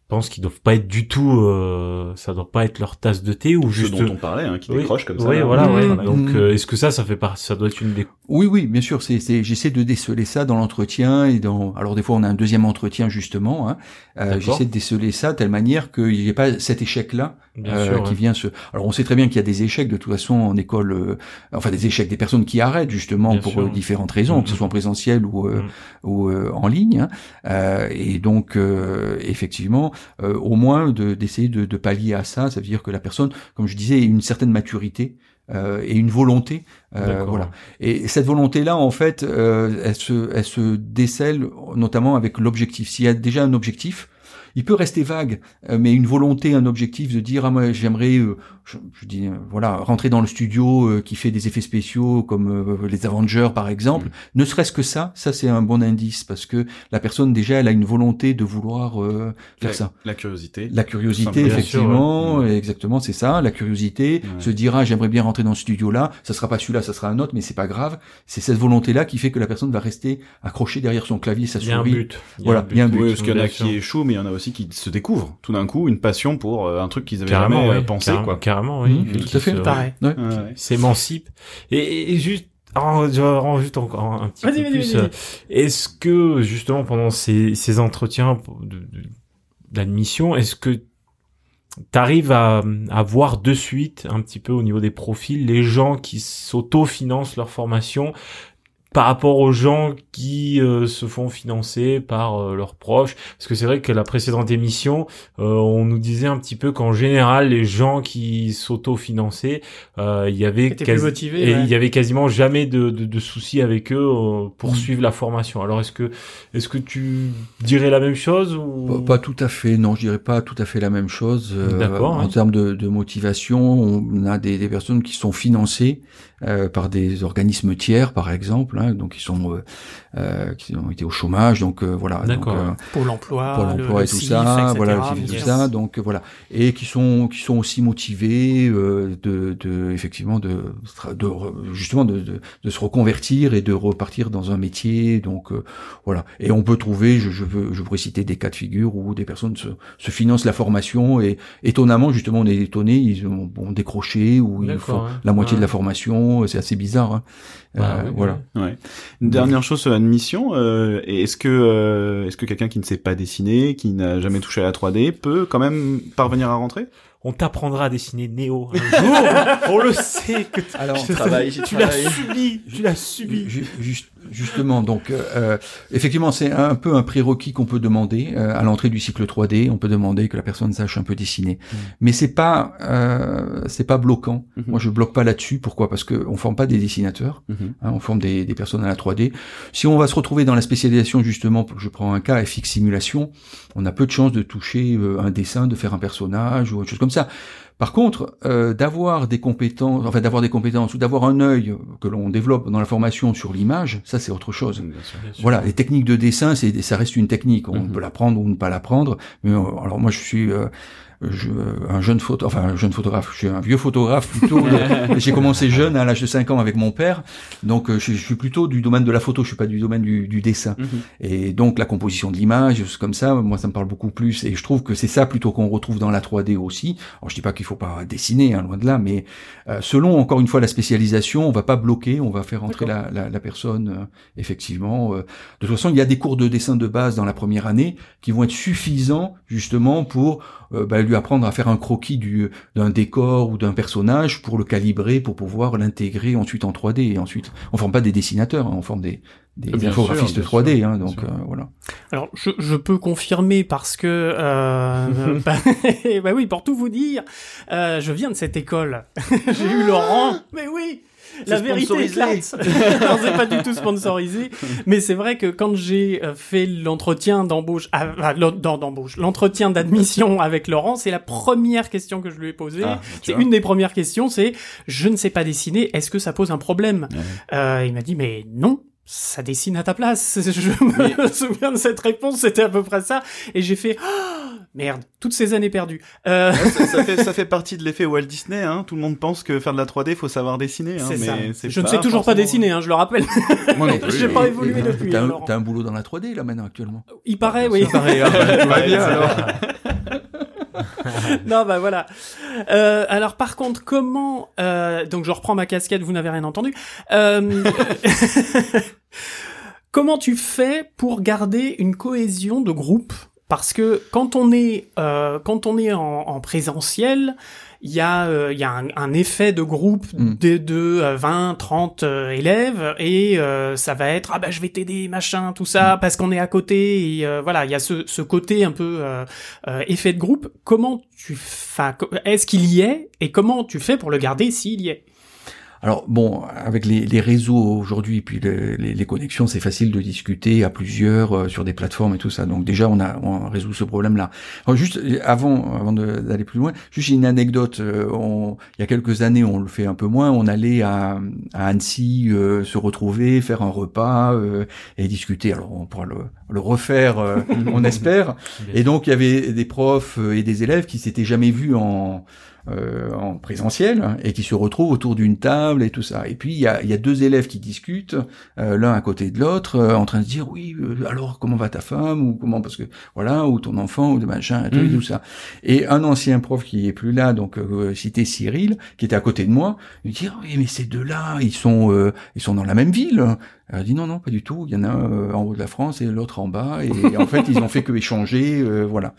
pense qu'ils doivent pas être du tout, euh, ça doit pas être leur tasse de thé, ou juste. Ceux dont on parlait, hein, qui oui. décrochent comme oui, ça. Oui, voilà, mmh. ouais. Donc, euh, est-ce que ça, ça fait pas, ça doit être une des... Oui, oui, bien sûr, c'est, c'est, j'essaie de déceler ça dans l'entretien et dans, alors des fois on a un deuxième entretien justement, hein. Euh, j'essaie de déceler ça de telle manière qu'il n'y ait pas cet échec-là, bien euh, sûr, qui ouais. vient se, alors on sait très bien qu'il y a des échecs de toute façon en école, euh, enfin des échecs, des personnes qui arrêtent justement bien pour sûr. différentes raisons, mmh. que ce soit en présentiel ou, euh, mmh. ou euh, en ligne, hein. Euh, et donc, euh, effectivement, euh, au moins de, d'essayer de, de pallier à ça, ça veut dire que la personne, comme je disais, ait une certaine maturité, Euh, et une volonté, euh, voilà. Et cette volonté-là, en fait, euh, elle se, elle se décèle notamment avec l'objectif. S'il y a déjà un objectif, il peut rester vague, mais une volonté, un objectif de dire ah moi j'aimerais, euh, je, je dis euh, voilà, rentrer dans le studio euh, qui fait des effets spéciaux comme euh, les Avengers par exemple. Mmh. Ne serait-ce que ça, ça c'est un bon indice parce que la personne déjà elle a une volonté de vouloir euh, faire la, ça. La curiosité. La curiosité effectivement, sûr, ouais. exactement c'est ça, la curiosité. Ouais. Se dira ah, j'aimerais bien rentrer dans ce studio là, ça sera pas celui-là, ça sera un autre, mais c'est pas grave. C'est cette volonté là qui fait que la personne va rester accrochée derrière son clavier, sa souris. Il y a un but. Voilà, il y a un but. Oui, parce qu'il y en a qui échouent, mais il y en a aussi qui se découvrent tout d'un coup une passion pour euh, un truc qu'ils avaient carrément, jamais ouais, pensé carrément, quoi. Carrément oui, mmh, tout à fait. Se... Pareil. Ouais. Ah, ouais. S'émancipe et, et juste en, en juste encore un petit vas-y, peu vas-y, plus. Vas-y, vas-y. Est-ce que justement pendant ces, ces entretiens de, de, d'admission, est-ce que t'arrives à, à voir de suite un petit peu au niveau des profils les gens qui s'auto-financent leur formation? Par rapport aux gens qui euh, se font financer par euh, leurs proches, parce que c'est vrai que la précédente émission, euh, on nous disait un petit peu qu'en général les gens qui s'autofinançaient, euh, il y avait quasi... motivé, et ouais. il y avait quasiment jamais de, de, de soucis avec eux euh, pour mmh. suivre la formation. Alors est-ce que est-ce que tu dirais la même chose ou pas, pas tout à fait? Non, je dirais pas tout à fait la même chose. Euh, D'accord. En hein. termes de, de motivation, on a des, des personnes qui sont financées euh, par des organismes tiers, par exemple. là, donc ils sont euh, euh, qui ont été au chômage, donc euh, voilà. D'accord. Donc, euh, Pôle emploi, Pôle emploi le, et tout C I F, ça, et cetera, voilà, le C I F, yes. tout ça, donc voilà, et qui sont qui sont aussi motivés euh, de, de effectivement de, de justement de, de de se reconvertir et de repartir dans un métier, donc euh, voilà. Et on peut trouver, je je veux je pourrais citer des cas de figure où des personnes se, se financent la formation et étonnamment justement on est étonné, ils ont, ont décroché ou ils font hein. la moitié ah. de la formation, c'est assez bizarre. Hein. Bah, euh, oui, voilà. Ouais. Une dernière chose sur l'admission, euh, est-ce que euh, est-ce que quelqu'un qui ne sait pas dessiner, qui n'a jamais touché à la trois D, peut quand même parvenir à rentrer? On t'apprendra à dessiner Néo un jour. On le sait que t- Alors, je, travaille, tu l'as subi, tu l'as subi. Juste, justement, donc euh, effectivement, c'est un peu un prérequis qu'on peut demander euh, à l'entrée du cycle trois D. On peut demander que la personne sache un peu dessiner, mmh. mais c'est pas euh, c'est pas bloquant. Mmh. Moi, je bloque pas là-dessus. Pourquoi ? Parce que on forme pas des dessinateurs, mmh. hein, on forme des, des personnes à la trois D. Si on va se retrouver dans la spécialisation, justement, je prends un cas F X simulation, on a peu de chances de toucher euh, un dessin, de faire un personnage ou autre chose comme ça. Par contre, euh, d'avoir des compétences, enfin d'avoir des compétences ou d'avoir un œil que l'on développe dans la formation sur l'image, ça c'est autre chose. Bien sûr, bien sûr. Voilà, les techniques de dessin, c'est ça reste une technique. On mm-hmm. peut l'apprendre ou ne pas l'apprendre. Mais on, alors moi je suis euh, je, un jeune photo, enfin un jeune photographe. Je suis un vieux photographe plutôt. de, j'ai commencé jeune à l'âge de cinq ans avec mon père, donc je, je suis plutôt du domaine de la photo. Je suis pas du domaine du, du dessin. Mm-hmm. Et donc la composition de l'image, comme ça, moi ça me parle beaucoup plus. Et je trouve que c'est ça plutôt qu'on retrouve dans la trois D aussi. Alors je dis pas qu'il faut pas dessiner, hein, loin de là, mais euh, selon encore une fois la spécialisation, on va pas bloquer, on va faire entrer la, la, la personne euh, effectivement. Euh, de toute façon, il y a des cours de dessin de base dans la première année qui vont être suffisants justement pour euh, bah, lui apprendre à faire un croquis du, d'un décor ou d'un personnage pour le calibrer, pour pouvoir l'intégrer ensuite en trois D. Et ensuite, on forme pas des dessinateurs, hein, on forme des des infographistes de trois D, sûr, hein, donc euh, voilà. Alors je, je peux confirmer parce que euh, bah, bah oui, pour tout vous dire, euh, je viens de cette école. J'ai eu Laurent, mais oui. C'est la vérité éclate. Non, c'est pas du tout sponsorisé, mais c'est vrai que quand j'ai fait l'entretien d'embauche, ah, d'embauche, l'entretien d'admission avec Laurent, c'est la première question que je lui ai posée. Ah, c'est vois. Une des premières questions, c'est je ne sais pas dessiner, est-ce que ça pose un problème? Mmh. Euh, il m'a dit mais non. Ça dessine à ta place. Je me mais... souviens de cette réponse, c'était à peu près ça. Et j'ai fait, oh, merde, toutes ces années perdues. Euh... Ouais, ça, ça, fait, ça fait partie de l'effet Walt Disney. Hein. Tout le monde pense que faire de la trois D, faut savoir dessiner. Hein, c'est mais ça. C'est je ne sais toujours forcément... pas dessiner, hein, je le rappelle. Moi non plus. J'ai pas évolué depuis. T'as, t'as un boulot dans la trois D là maintenant actuellement. Il paraît, ah, oui. Il paraît. Hein, bah, tout va bien alors. Non, bah voilà. Euh, alors par contre, comment euh, donc je reprends ma casquette, vous n'avez rien entendu. Euh, comment tu fais pour garder une cohésion de groupe? Parce que quand on est euh, quand on est en, en présentiel, il y a il euh, y a un, un effet de groupe de, de euh, vingt trente euh, élèves et euh, ça va être ah bah je vais t'aider machin tout ça parce qu'on est à côté et euh, voilà, il y a ce ce côté un peu euh, euh, effet de groupe. Comment tu enfin est-ce qu'il y est et comment tu fais pour le garder s'il y est? Alors bon, avec les, les réseaux aujourd'hui et puis les, les, les connexions, c'est facile de discuter à plusieurs euh, sur des plateformes et tout ça. Donc déjà, on a on résout ce problème-là. Alors, juste avant avant de, d'aller plus loin, juste une anecdote. Euh, on, il y a quelques années, on le fait un peu moins. On allait à, à Annecy euh, se retrouver, faire un repas euh, et discuter. Alors on pourra le, le refaire, euh, on espère. Et donc il y avait des profs et des élèves qui s'étaient jamais vus en Euh, en présentiel et qui se retrouvent autour d'une table et tout ça. Et puis il y a, y a deux élèves qui discutent euh, l'un à côté de l'autre euh, en train de dire oui euh, alors comment va ta femme ou comment parce que voilà ou ton enfant ou de machin et tout, mmh. et tout ça. Et un ancien prof qui est plus là donc euh, cité Cyril qui était à côté de moi lui dit oui mais ces deux là ils sont euh, ils sont dans la même ville. Elle dit non non pas du tout, il y en a un en haut de la France et l'autre en bas et en fait ils ont fait que échanger euh, voilà.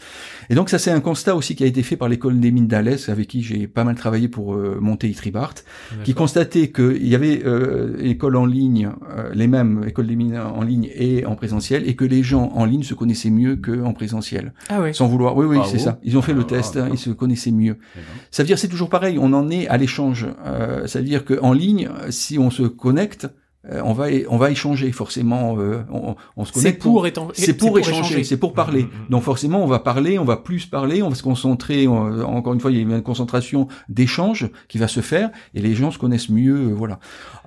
Et donc ça c'est un constat aussi qui a été fait par l'école des mines d'Alès avec qui j'ai pas mal travaillé pour euh, monter e-tribArt, qui constatait que il y avait euh, l'école en ligne euh, les mêmes écoles des mines en ligne et en présentiel et que les gens en ligne se connaissaient mieux que en présentiel. Ah oui. Sans vouloir. Oui oui, ah, c'est oh. ça. Ils ont fait ah, le ah, test, ah, hein, ils se connaissaient mieux. Eh ça veut dire c'est toujours pareil, on en est à l'échange. Euh, ça veut dire que en ligne si on se connecte Euh, on va on va échanger forcément euh, on, on se connecte c'est pour, pour étant, c'est pour, c'est pour échanger, échanger c'est pour parler mmh. donc forcément on va parler on va plus parler on va se concentrer on, encore une fois il y a une concentration d'échange qui va se faire et les gens se connaissent mieux euh, voilà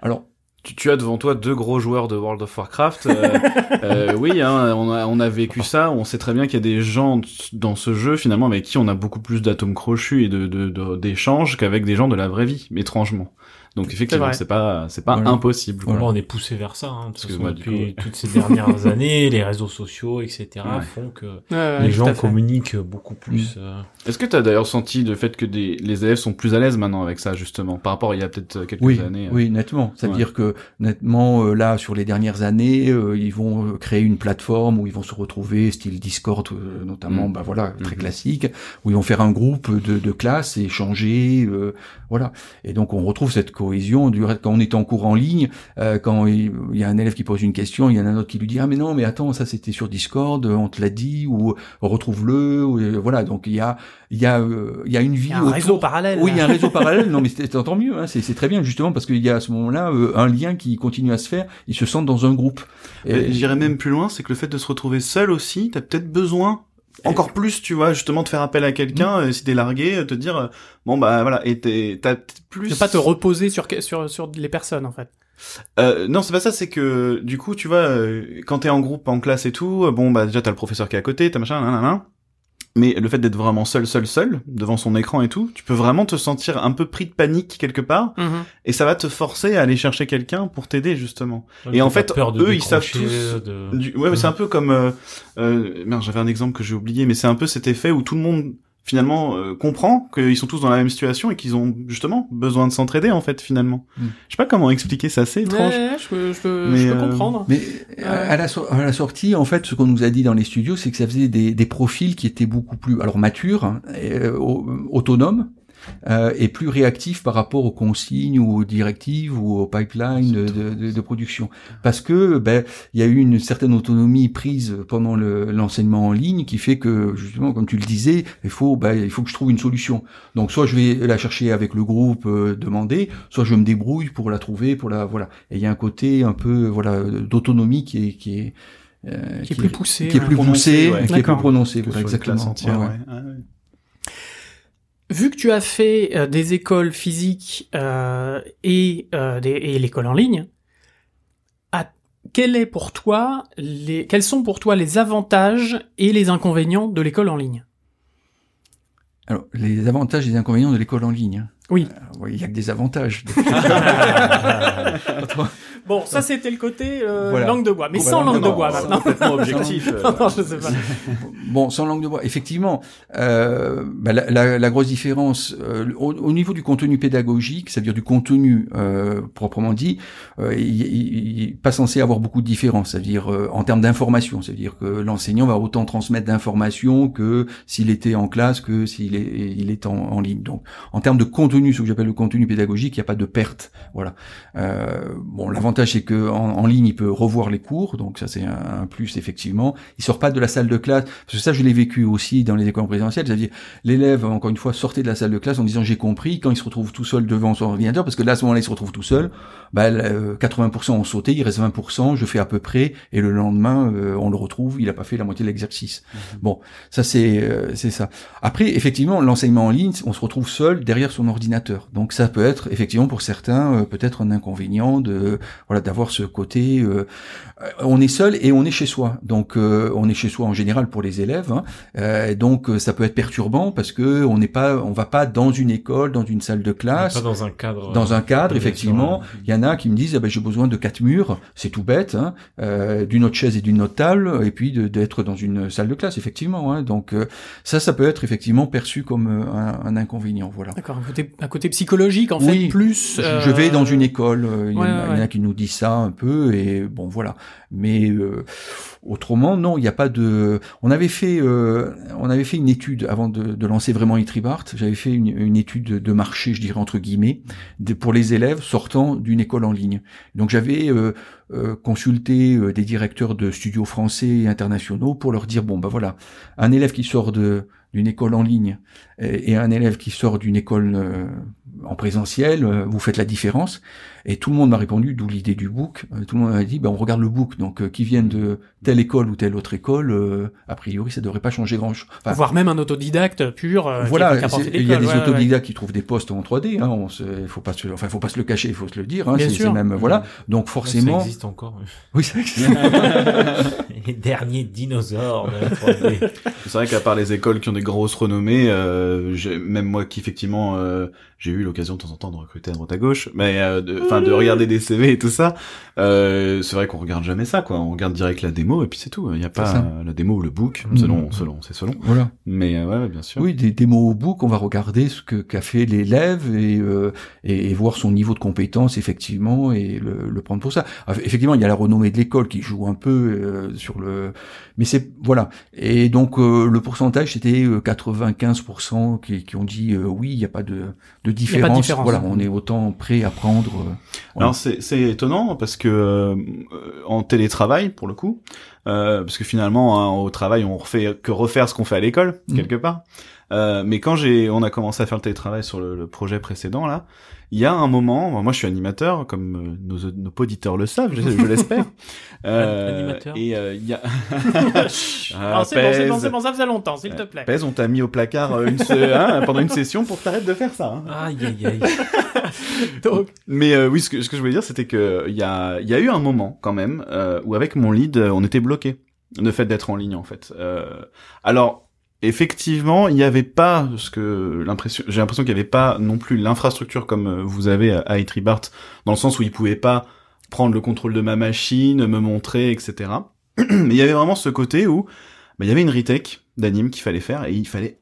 alors Tu, tu as devant toi deux gros joueurs de World of Warcraft. Euh, euh, oui, hein, on, a, on a vécu ça. On sait très bien qu'il y a des gens dans ce jeu, finalement, avec qui on a beaucoup plus d'atomes crochus et de, de, de, d'échanges qu'avec des gens de la vraie vie, étrangement. Donc effectivement, c'est, c'est pas, c'est pas voilà. impossible. Voilà. On est poussé vers ça. Hein, de toute façon, depuis toutes ces dernières années, les réseaux sociaux, et cetera, ouais. font que ouais, ouais, les gens communiquent beaucoup plus. Mmh. Euh... Est-ce que tu as d'ailleurs senti le fait que des, les élèves sont plus à l'aise maintenant avec ça, justement, par rapport à il y a peut-être quelques oui, années? Oui, euh... nettement. C'est-à-dire ouais. que nettement, euh, là, sur les dernières années, euh, ils vont créer une plateforme où ils vont se retrouver, style Discord, euh, notamment, mmh. bah voilà, très mmh. classique, où ils vont faire un groupe de, de classes et échanger, euh, voilà. Et donc on retrouve cette cohésion. Du reste, quand on est en cours en ligne, euh, quand il y a un élève qui pose une question, il y en a un autre qui lui dit ah mais non mais attends ça c'était sur Discord, on te l'a dit, ou retrouve-le, ou, euh, voilà. Donc il y a il y a euh, il y a une vie, il y a un autour. réseau parallèle. Oui, il y a un réseau parallèle. Non mais c'est tant mieux, hein, c'est, c'est très bien justement parce qu'il y a à ce moment-là euh, un lien qui continue à se faire. Ils se sentent dans un groupe. Et, j'irais même plus loin, c'est que le fait de se retrouver seul aussi, t'as peut-être besoin. Encore plus, tu vois, justement, de faire appel à quelqu'un, mmh. euh, si t'es largué, te dire, euh, bon, bah, voilà, et t'es, t'as plus... De pas te reposer sur, sur, sur les personnes, en fait. Euh, non, c'est pas ça, c'est que, du coup, tu vois, euh, quand t'es en groupe, en classe et tout, euh, bon, bah, déjà, t'as le professeur qui est à côté, t'as machin, nanana. Mais le fait d'être vraiment seul, seul, seul, devant son écran et tout, tu peux vraiment te sentir un peu pris de panique quelque part, mmh. et ça va te forcer à aller chercher quelqu'un pour t'aider, justement. Ouais, et en fait, eux, ils savent tous... De... Du... Ouais, mmh. mais c'est un peu comme... Euh, euh, merde, j'avais un exemple que j'ai oublié, mais c'est un peu cet effet où tout le monde, finalement, euh, comprend qu'ils sont tous dans la même situation et qu'ils ont, justement, besoin de s'entraider, en fait, finalement. Mmh. Je sais pas comment expliquer, c'est assez étrange. Ouais, je peux, je peux, mais, je peux euh... comprendre. Mais ouais. à, la so- à la sortie, en fait, ce qu'on nous a dit dans les studios, c'est que ça faisait des, des profils qui étaient beaucoup plus alors matures, hein, et, euh, autonomes, Euh, et plus réactif par rapport aux consignes ou aux directives ou aux pipelines de, de, de production, parce que ben il y a eu une certaine autonomie prise pendant le, l'enseignement en ligne qui fait que justement comme tu le disais il faut ben il faut que je trouve une solution, donc soit je vais la chercher avec le groupe euh, demandé, soit je me débrouille pour la trouver, pour la voilà, et il y a un côté un peu voilà d'autonomie qui est qui est euh, qui, qui est plus poussé qui est plus poussé ouais. qui est plus prononcé que voilà, exactement ouais, ouais. Ouais, ouais. Vu que tu as fait euh, des écoles physiques euh, et, euh, des, et l'école en ligne, à, quel est pour toi les, quels sont pour toi les avantages et les inconvénients de l'école en ligne ? Alors, les avantages et les inconvénients de l'école en ligne. Hein. Oui. Euh, il n'y a que des avantages. Bon, ça c'était le côté euh, voilà. langue de bois, mais bon, sans bah, langue non, de bois non, maintenant. C'est complètement objectif. Euh... non, non, je sais pas. Bon, sans langue de bois. Effectivement, euh, bah, la, la, la grosse différence euh, au, au niveau du contenu pédagogique, c'est-à-dire du contenu euh, proprement dit, euh, il, il, il est pas censé avoir beaucoup de différence, c'est-à-dire euh, en termes d'information, c'est-à-dire que l'enseignant va autant transmettre d'informations que s'il était en classe, que s'il est, il est en, en ligne. Donc, en termes de contenu, ce que j'appelle le contenu pédagogique, il n'y a pas de perte. Voilà. Euh, bon, l'avantage L'avantage, c'est que en, en ligne, il peut revoir les cours, donc ça c'est un, un plus effectivement. Il sort pas de la salle de classe, parce que ça je l'ai vécu aussi dans les écoles présentielles, c'est-à-dire l'élève encore une fois sortait de la salle de classe en disant j'ai compris, quand il se retrouve tout seul devant son ordinateur, parce que là à ce moment-là il se retrouve tout seul, bah euh, quatre-vingts pour cent ont sauté, il reste vingt pour cent, je fais à peu près, et le lendemain euh, on le retrouve, il a pas fait la moitié de l'exercice. Mmh. Bon, ça c'est euh, c'est ça. Après effectivement l'enseignement en ligne, on se retrouve seul derrière son ordinateur, donc ça peut être effectivement pour certains euh, peut-être un inconvénient de voilà d'avoir ce côté euh, on est seul et on est chez soi, donc euh, on est chez soi en général pour les élèves hein, euh, donc ça peut être perturbant parce que on n'est pas on va pas dans une école, dans une salle de classe, pas dans un cadre dans un cadre effectivement il y en a qui me disent eh ben j'ai besoin de quatre murs, c'est tout bête hein, euh, d'une autre chaise et d'une autre table et puis de, d'être dans une salle de classe effectivement hein, donc euh, ça ça peut être effectivement perçu comme un, un inconvénient voilà. D'accord, un côté, un côté psychologique en oui, fait plus euh... je vais dans une école euh, il ouais, y en a, ouais. y en a qui nous dit ça un peu et bon voilà, mais euh, autrement non, il n'y a pas de on avait fait euh, on avait fait une étude avant de, de lancer vraiment e-tribArt, j'avais fait une, une étude de marché, je dirais entre guillemets, de, pour les élèves sortant d'une école en ligne, donc j'avais euh, euh, consulter euh, des directeurs de studios français et internationaux pour leur dire, bon, ben voilà, un élève qui sort de, d'une école en ligne et, et un élève qui sort d'une école euh, en présentiel, euh, vous faites la différence. Et tout le monde m'a répondu, d'où l'idée du book, euh, tout le monde m'a dit, ben on regarde le book, donc euh, qui viennent de telle école ou telle autre école, euh, a priori, ça devrait pas changer grand-chose. Enfin, voire même un autodidacte pur. Euh, voilà, il y a des ouais, autodidactes ouais. qui trouvent des postes en trois D, hein, on se, faut pas se, enfin, faut pas se le cacher, il faut se le dire, hein, c'est, c'est même, voilà. Donc, forcément. Ça existe encore. Oui, ça existe. Les derniers dinosaures de la trois D. C'est vrai qu'à part les écoles qui ont des grosses renommées, euh, j'ai, même moi qui, effectivement, euh, j'ai eu l'occasion de temps en temps de recruter à droite à gauche, mais, euh, de, enfin, de regarder des C V et tout ça, euh, c'est vrai qu'on regarde jamais ça, quoi. On regarde direct la démo et puis c'est tout. Il n'y a pas euh, la démo ou le book, selon, mmh. selon, c'est selon. Voilà. Mais, euh, ouais, bien sûr. Oui, des démos au book, on va regarder ce que, qu'a fait l'élève et, euh, et, et voir son niveau de compétence, effectivement, et le, le prendre pour ça. Alors, effectivement, il y a la renommée de l'école qui joue un peu, euh, sur le, mais c'est, voilà. Et donc, euh, le pourcentage, c'était quatre-vingt-quinze pour cent qui, qui ont dit, euh, oui, il n'y a pas de, de différence. Il n'y a pas de différence. Voilà, on est autant prêt à prendre. Euh, Alors, c'est, c'est étonnant parce que, euh, en télétravail, pour le coup, euh, parce que finalement, hein, au travail, on refait que refaire ce qu'on fait à l'école, mmh. quelque part. Euh, mais quand j'ai, on a commencé à faire le télétravail sur le, le projet précédent, là, il y a un moment, moi je suis animateur, comme nos, nos auditeurs le savent, je, je l'espère. euh, animateur. Et il euh, y a. ah, ah, c'est, bon, c'est bon, c'est bon, ça faisait longtemps, s'il euh, te plaît. P E S, on t'a mis au placard euh, une se... hein, pendant une session pour que t'arrêtes de faire ça. Hein. Aïe, aïe, aïe. Donc... Mais euh, oui, ce que, ce que je voulais dire, c'était que il y a, il y a eu un moment quand même euh, où avec mon lead, on était bloqué, le fait d'être en ligne en fait. Euh, alors. Effectivement, il n'y avait pas ce que l'impression, j'ai l'impression qu'il n'y avait pas non plus l'infrastructure comme vous avez à e-tribArt, dans le sens où ils pouvaient pas prendre le contrôle de ma machine, me montrer, et cetera. Mais il y avait vraiment ce côté où, bah, il y avait une retake d'anime qu'il fallait faire et il fallait,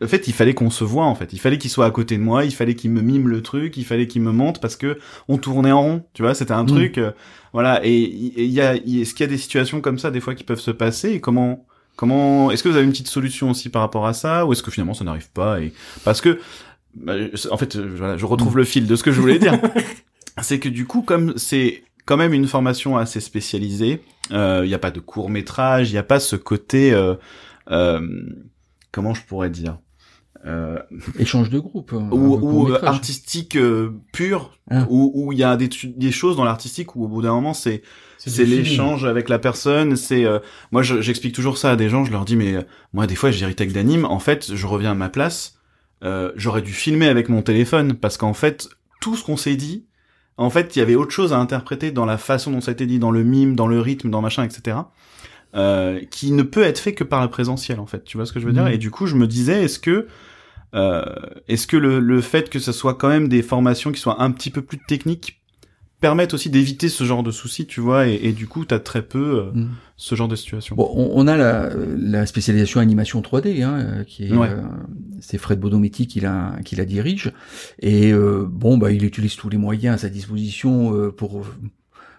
en fait, il fallait qu'on se voit, en fait. Il fallait qu'il soit à côté de moi, il fallait qu'il me mime le truc, il fallait qu'il me montre parce que on tournait en rond, tu vois, c'était un mmh. truc, euh, voilà. Et il y a, y, est-ce qu'il y a des situations comme ça, des fois, qui peuvent se passer et comment, Comment est-ce que vous avez une petite solution aussi par rapport à ça, ou est-ce que finalement ça n'arrive pas et parce que bah, en fait voilà, je retrouve le fil de ce que je voulais dire. C'est que du coup, comme c'est quand même une formation assez spécialisée, il euh, y a pas de court-métrage, il y a pas ce côté euh, euh, comment je pourrais dire euh, échange de groupe euh, ou, ou artistique euh, pur ah. où où il y a des des choses dans l'artistique où au bout d'un moment c'est C'est, c'est l'échange film. Avec la personne, c'est euh, moi je, j'explique toujours ça à des gens, je leur dis mais euh, moi des fois j'ai retake d'anime, en fait, je reviens à ma place, euh, j'aurais dû filmer avec mon téléphone parce qu'en fait, tout ce qu'on s'est dit, en fait, il y avait autre chose à interpréter dans la façon dont ça a été dit, dans le mime, dans le rythme, dans machin, et cetera. Euh, qui ne peut être fait que par le présentiel, en fait, tu vois ce que je veux dire? Mmh. Et du coup, je me disais, est-ce que euh, est-ce que le, le fait que ce soit quand même des formations qui soient un petit peu plus techniques permettent aussi d'éviter ce genre de soucis, tu vois, et, et du coup, t'as très peu euh, mm. ce genre de situation. Bon, on, on a la, la spécialisation animation trois D, hein, qui est, ouais. euh, c'est Fred Bonometti qui la, qui la dirige, et euh, bon, bah, il utilise tous les moyens à sa disposition euh, pour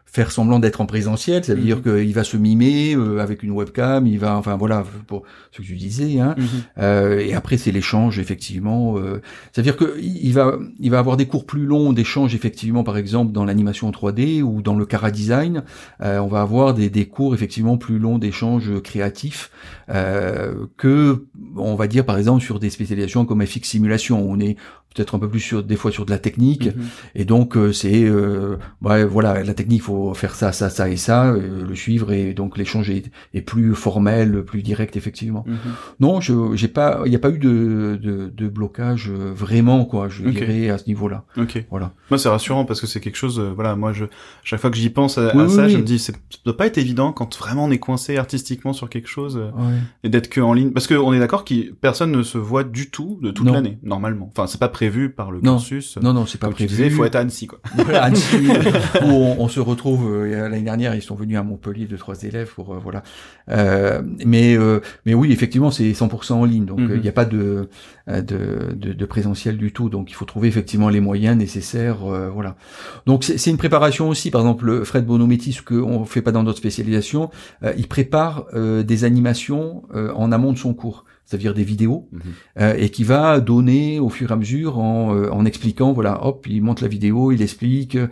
faire semblant d'être en présentiel, ça veut mm-hmm. dire qu'il va se mimer euh, avec une webcam, il va, enfin voilà, pour ce que tu disais, hein. Mm-hmm. Euh, et après c'est l'échange effectivement. Euh, ça veut dire que il va, il va avoir des cours plus longs d'échange effectivement, par exemple dans l'animation en trois D ou dans le chara design, euh, on va avoir des, des cours effectivement plus longs d'échanges créatifs euh, que on va dire par exemple sur des spécialisations comme F X simulation, où on est peut-être un peu plus sur, des fois sur de la technique, mmh. et donc euh, c'est, euh, bah, voilà, la technique, faut faire ça, ça, ça et ça, euh, le suivre, et donc l'échange est, est plus formel, plus direct, effectivement. Mmh. Non, je, j'ai pas, il n'y a pas eu de, de, de blocage euh, vraiment, quoi, je okay. dirais à ce niveau-là. Ok. Voilà. Moi, c'est rassurant parce que c'est quelque chose, euh, voilà, moi, je, chaque fois que j'y pense à, oui, à oui, ça, oui. je me dis, c'est, ça doit pas être évident quand vraiment on est coincé artistiquement sur quelque chose euh, ouais. et d'être que en ligne, parce qu'on est d'accord que personne ne se voit du tout de toute non. l'année, normalement. Enfin, c'est pas prévu. Prévu par le cursus. Non, non, c'est pas prévu. Il faut être à Annecy, quoi. Voilà, Annecy, où on, on se retrouve. Euh, l'année dernière, ils sont venus à Montpellier, deux, trois élèves pour euh, voilà. Euh, mais euh, mais oui, effectivement, c'est cent pour cent en ligne, donc il mm-hmm. n'y euh, a pas de, de de de présentiel du tout. Donc il faut trouver effectivement les moyens nécessaires, euh, voilà. Donc c'est, c'est une préparation aussi. Par exemple, Fred Bonometti, ce qu'on fait pas dans notre spécialisation, euh, il prépare euh, des animations euh, en amont de son cours. c'est-à-dire des vidéos, mmh. euh, et qui va donner au fur et à mesure en, euh, en expliquant, voilà, hop, il monte la vidéo, il explique, euh,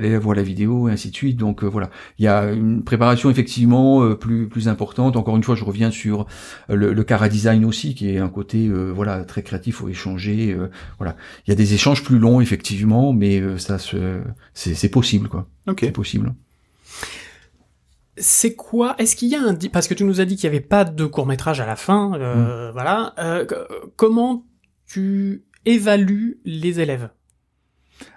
l'élève voit la vidéo, et ainsi de suite. Donc euh, voilà, il y a une préparation effectivement euh, plus plus importante. Encore une fois, je reviens sur le, le cara design aussi, qui est un côté euh, voilà très créatif, faut échanger. Euh, voilà, il y a des échanges plus longs effectivement, mais euh, ça se, c'est, c'est possible quoi. Ok. C'est possible. C'est quoi? Est-ce qu'il y a un... Parce que tu nous as dit qu'il n'y avait pas de court-métrage à la fin. Euh, mmh. Voilà. Euh, comment tu évalues les élèves?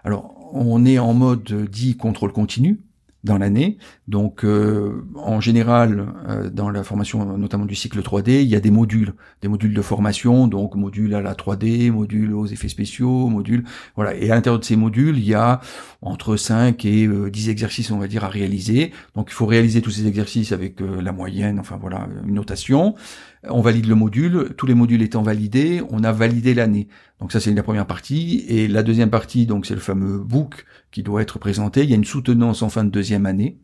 Alors, on est en mode dit contrôle continu dans l'année. Donc, euh, en général, euh, dans la formation, notamment du cycle trois D, il y a des modules. Des modules de formation, donc modules à la trois D, modules aux effets spéciaux, modules... Voilà. Et à l'intérieur de ces modules, il y a entre cinq et dix exercices, on va dire, à réaliser. Donc, il faut réaliser tous ces exercices avec euh, la moyenne, enfin voilà, une notation. On valide le module. Tous les modules étant validés, on a validé l'année. Donc ça, c'est la première partie. Et la deuxième partie, donc c'est le fameux book qui doit être présenté. Il y a une soutenance en fin de deuxième année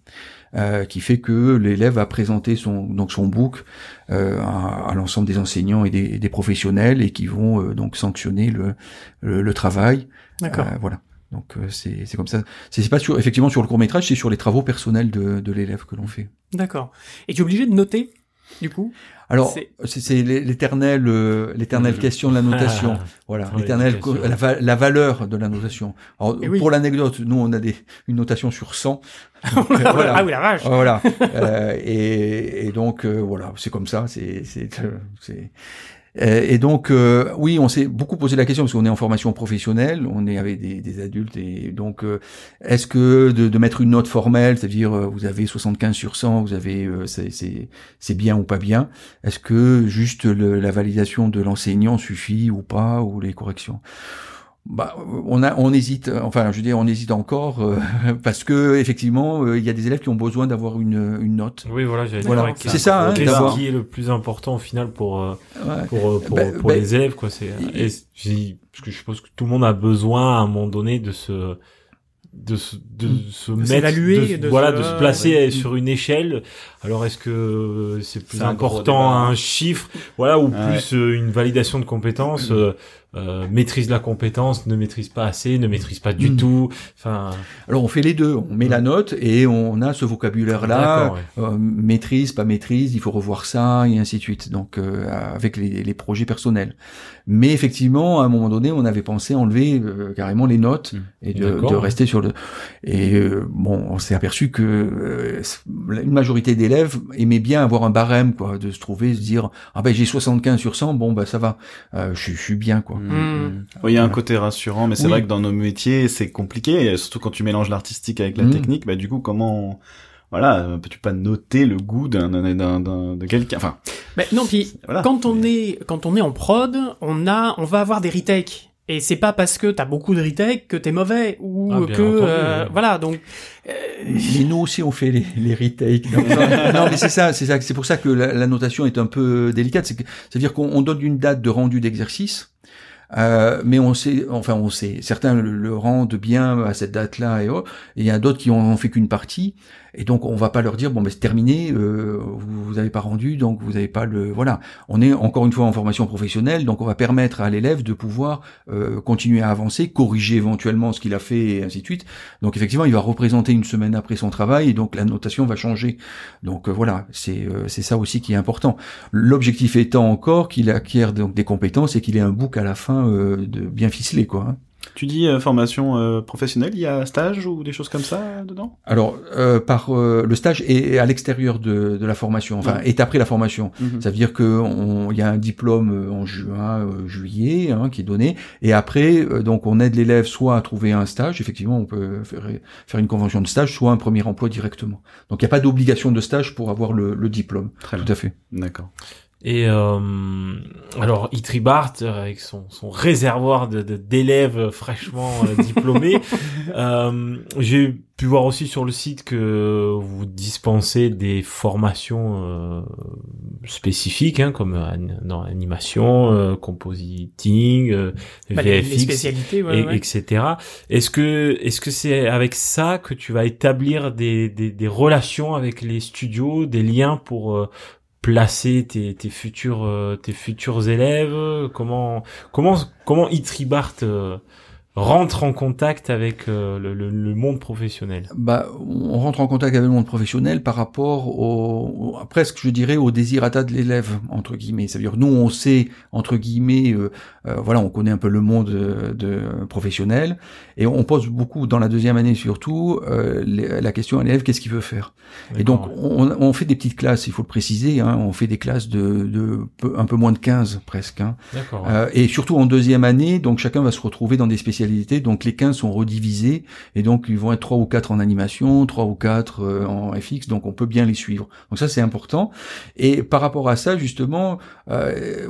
euh, qui fait que l'élève a présenté son donc son book euh, à, à l'ensemble des enseignants et des, des professionnels et qui vont euh, donc sanctionner le le, le travail. D'accord. Euh, voilà. Donc c'est c'est comme ça. C'est, c'est pas sur effectivement sur le court-métrage, c'est sur les travaux personnels de de l'élève que l'on fait. D'accord. Et tu es obligé de noter du coup? Alors c'est, c'est, c'est l'éternelle euh, l'éternelle oui. question de la notation. Ah, voilà, l'éternelle la, va, la valeur de la notation. Alors, oui. Pour l'anecdote, nous on a des une notation sur cent. Donc, euh, voilà. Ah oui la vache. Voilà. euh, et, et donc euh, voilà, c'est comme ça, c'est c'est c'est et donc euh, oui, on s'est beaucoup posé la question parce qu'on est en formation professionnelle, on est avec des, des adultes et donc euh, est-ce que de, de mettre une note formelle, c'est-à-dire euh, vous avez soixante-quinze sur cent, vous avez euh, c'est, c'est c'est bien ou pas bien, est-ce que juste le, la validation de l'enseignant suffit ou pas ou les corrections? Bah, on a, on hésite. Enfin, je veux dire, on hésite encore euh, parce que effectivement, il euh, y a des élèves qui ont besoin d'avoir une, une note. Oui, voilà, j'allais dire. Voilà. C'est ça. Hein, d'avoir... Ce qui est le plus important au final pour euh, ouais. pour pour, bah, pour bah, les élèves, quoi. C'est et... Et, j'ai, parce que je suppose que tout le monde a besoin à un moment donné de se de se de se de mettre de, de voilà se... de se placer ouais. sur une échelle. Alors est-ce que c'est plus c'est important un, un chiffre voilà ou ouais. plus euh, une validation de compétences euh, euh, maîtrise la compétence, ne maîtrise pas assez, ne maîtrise pas du mmh. tout. Enfin, alors on fait les deux, on met ouais. la note et on a ce vocabulaire là ouais. euh, maîtrise, pas maîtrise, il faut revoir ça et ainsi de suite. Donc euh, avec les, les projets personnels. Mais effectivement, à un moment donné, on avait pensé enlever euh, carrément les notes mmh. et de, de rester sur le et euh, bon, on s'est aperçu que euh, une majorité des élèves aimaient bien avoir un barème, quoi, de se trouver, se dire ah ben j'ai soixante-quinze sur cent, bon ben ça va, euh, je, je suis bien, quoi. Mmh. Mmh. Oui, il y a un côté rassurant, mais c'est oui. vrai que dans nos métiers c'est compliqué, surtout quand tu mélanges l'artistique avec la mmh. technique. Bah du coup comment on... voilà, peux-tu pas noter le goût d'un d'un d'un, d'un de quelqu'un, enfin. Mais non, puis voilà, quand on mais... est quand on est en prod, on a on va avoir des retakes. Et c'est pas parce que t'as beaucoup de retake que t'es mauvais ou ah, que euh, entendu, voilà donc. Euh... Mais nous aussi on fait les, les retakes. Non, non, non mais c'est ça, c'est ça, c'est pour ça que la, la notation est un peu délicate. C'est que c'est-à-dire qu'on on donne une date de rendu d'exercice. Euh, mais on sait, enfin on sait, certains le, le rendent bien à cette date-là et il y a d'autres qui ont, ont fait qu'une partie et donc on va pas leur dire bon ben c'est terminé, euh, vous, vous avez pas rendu donc vous avez pas le voilà. On est encore une fois en formation professionnelle donc on va permettre à l'élève de pouvoir euh, continuer à avancer, corriger éventuellement ce qu'il a fait et ainsi de suite. Donc effectivement il va représenter une semaine après son travail et donc la notation va changer. Donc euh, voilà c'est euh, c'est ça aussi qui est important. L'objectif étant encore qu'il acquiert donc des compétences et qu'il ait un book à la fin. Euh, de bien ficelé, quoi. Tu dis euh, formation euh, professionnelle, il y a stage ou des choses comme ça dedans? Alors euh, par euh, le stage est à l'extérieur de, de la formation, enfin ouais. est après la formation. Mm-hmm. Ça veut dire que il y a un diplôme en juin, euh, juillet hein, qui est donné, et après euh, donc on aide l'élève soit à trouver un stage, effectivement on peut faire, faire une convention de stage, soit un premier emploi directement. Donc il n'y a pas d'obligation de stage pour avoir le, le diplôme. Très Tout bien. À fait. D'accord. Et euh, alors e-tribArt avec son, son réservoir de, de d'élèves fraîchement diplômés, euh, j'ai pu voir aussi sur le site que vous dispensez des formations euh, spécifiques, hein, comme an, non, animation, euh, compositing, euh, bah, V F X, les spécialités, ouais, et, ouais. et cetera. Est-ce que est-ce que c'est avec ça que tu vas établir des des, des relations avec les studios, des liens pour euh, placer tes, tes futurs euh, tes futurs élèves, comment comment comment e-tribArt euh, rentre en contact avec euh, le, le, le monde professionnel? Bah, on rentre en contact avec le monde professionnel par rapport au, au presque, je dirais, au désirata de l'élève, entre guillemets. C'est-à-dire nous, on sait, entre guillemets, euh, euh, voilà, on connaît un peu le monde de, de professionnel, et on pose beaucoup, dans la deuxième année surtout, euh, les, la question à l'élève, qu'est-ce qu'il veut faire? D'accord. Et donc, on, on fait des petites classes, il faut le préciser, hein, on fait des classes de, de peu, un peu moins de quinze, presque. Hein. D'accord. Euh, et surtout en deuxième année, donc chacun va se retrouver dans des spécialités. Donc les quinze sont redivisés et donc ils vont être trois ou quatre en animation, trois ou quatre en F X, donc on peut bien les suivre. Donc ça c'est important. Et par rapport à ça justement, euh,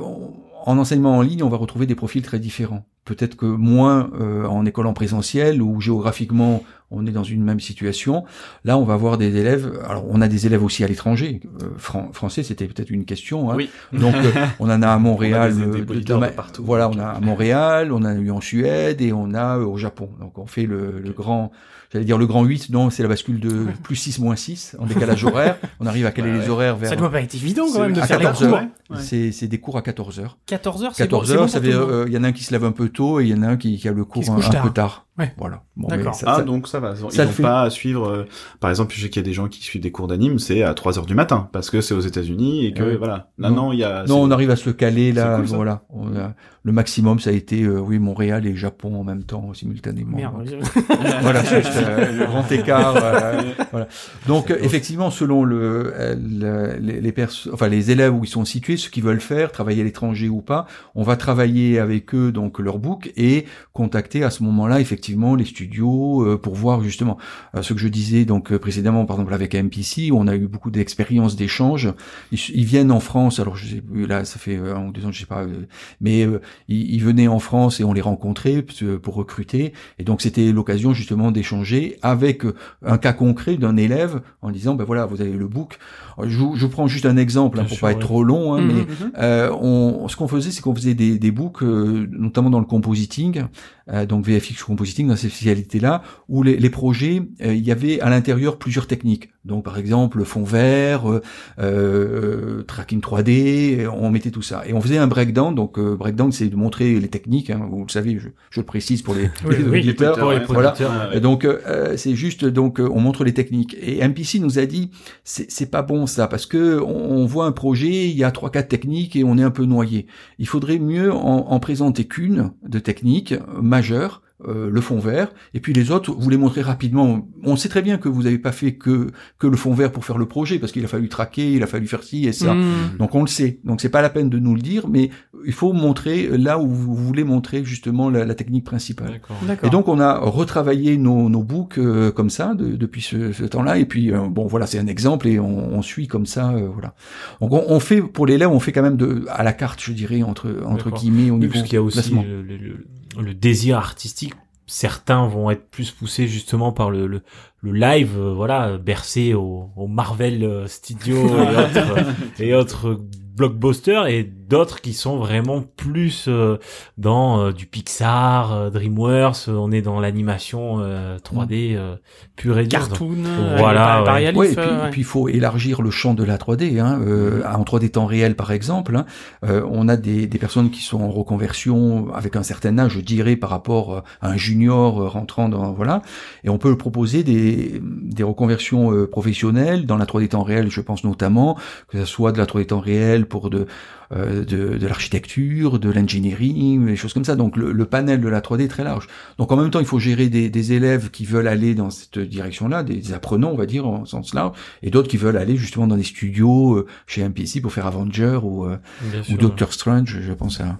en enseignement en ligne, on va retrouver des profils très différents. Peut-être que moins euh, en école en présentiel où géographiquement on est dans une même situation. Là, on va avoir des élèves. Alors, on a des élèves aussi à l'étranger. Euh, Fran- français, c'était peut-être une question. Hein. Oui. Donc, euh, on en a à Montréal, on a des, des de, de, de, partout. Voilà, on a à Montréal, on a eu en Suède et on a euh, au Japon. Donc, on fait le, le grand, j'allais dire le grand huit. Non, c'est la bascule de plus six moins six en décalage horaire. On arrive à caler ouais, ouais. les horaires vers. Ça doit pas être évident quand même de faire les cours. Hein. Ouais. C'est, c'est des cours à quatorze heures. quatorze heures, c'est bon. quatorze heures, ça veut dire euh, il y en a un qui se lève un peu tôt. Et il y en a un qui, qui a le cours un, un tard. peu tard. Ouais. Voilà. Bon, D'accord. Ça, ah, ça, donc ça va. Ils ça ont fait... pas à suivre. Euh, par exemple, je sais qu'il y a des gens qui suivent des cours d'anime, c'est à trois heures du matin parce que c'est aux États-Unis et que ouais. voilà. Là, non, non, il y a. Non, c'est... on arrive à se caler là. Cool, voilà. On a... Le maximum, ça a été euh, oui Montréal et Japon en même temps simultanément. Merde. Donc... voilà, euh, le grand écart. Euh, voilà. Donc euh, effectivement, selon le, euh, le les, les perso- enfin les élèves où ils sont situés, ce qu'ils veulent faire, travailler à l'étranger ou pas, on va travailler avec eux donc leur book et contacter à ce moment-là effectivement. les studios euh, pour voir justement euh, ce que je disais donc euh, précédemment, par exemple avec M P C, on a eu beaucoup d'expériences d'échanges. Ils, ils viennent en France, alors je sais plus, là ça fait euh, un ou deux ans, je sais pas, euh, mais euh, ils, ils venaient en France et on les rencontrait pour recruter, et donc c'était l'occasion justement d'échanger avec un cas concret d'un élève en disant ben voilà, vous avez le book. Alors, je, je prends juste un exemple hein, pour sûr, pas ouais. être trop long, hein, mmh, mais mmh. Euh, on, ce qu'on faisait, c'est qu'on faisait des, des books, euh, notamment dans le compositing, euh, donc V F X compositing, dans ces spécialités-là, où les, les projets, euh, il y avait à l'intérieur plusieurs techniques. Donc, par exemple, fond vert, euh, euh, tracking trois D, on mettait tout ça. Et on faisait un breakdown. Donc, euh, breakdown, c'est de montrer les techniques. Hein, vous le savez, je, je le précise pour les, oui, les oui, auditeurs. Pour les voilà. Ah, ouais. Donc, euh, c'est juste, donc, on montre les techniques. Et M P C nous a dit, c'est, c'est pas bon ça, parce que on, on voit un projet, il y a trois, quatre techniques et on est un peu noyé. Il faudrait mieux en, en présenter qu'une de technique majeure, Euh, le fond vert, et puis les autres vous les montrez rapidement. On sait très bien que vous n'avez pas fait que que le fond vert pour faire le projet, parce qu'il a fallu traquer, il a fallu faire ci et ça. Mmh. Donc on le sait. Donc c'est pas la peine de nous le dire, mais il faut montrer là où vous voulez montrer justement la, la technique principale. D'accord. D'accord. Et donc on a retravaillé nos nos books euh, comme ça de, depuis ce, ce temps-là. Et puis euh, bon voilà, c'est un exemple et on, on suit comme ça euh, voilà. Donc on, on fait pour l'élève, on fait quand même de à la carte, je dirais, entre entre D'accord. guillemets au niveau oui, parce qu'il y a aussi le, le, le... le désir artistique. Certains vont être plus poussés justement par le, le, le live, euh, voilà, bercé au, au Marvel Studio et autres, et autres blockbusters, et d'autres qui sont vraiment plus euh, dans euh, du Pixar, euh, DreamWorks. On est dans l'animation euh, trois D euh, pure et dure. Cartoon. Donc, voilà. Ouais. Réalif, ouais, et puis ouais. il faut élargir le champ de la trois D. Hein, euh, en trois D temps réel, par exemple, hein, euh, on a des, des personnes qui sont en reconversion avec un certain âge, je dirais, par rapport à un junior rentrant dans voilà. Et on peut proposer des, des reconversions euh, professionnelles dans la trois D temps réel. Je pense notamment que ça soit de la trois D temps réel pour de Euh, de, de l'architecture, de l'engineering, des choses comme ça. Donc le, le panel de la trois D est très large. Donc en même temps, il faut gérer des, des élèves qui veulent aller dans cette direction-là, des, des apprenants, on va dire, en sens large, et d'autres qui veulent aller justement dans des studios euh, chez M P C pour faire Avengers ou, euh, ou Doctor Strange, je pense à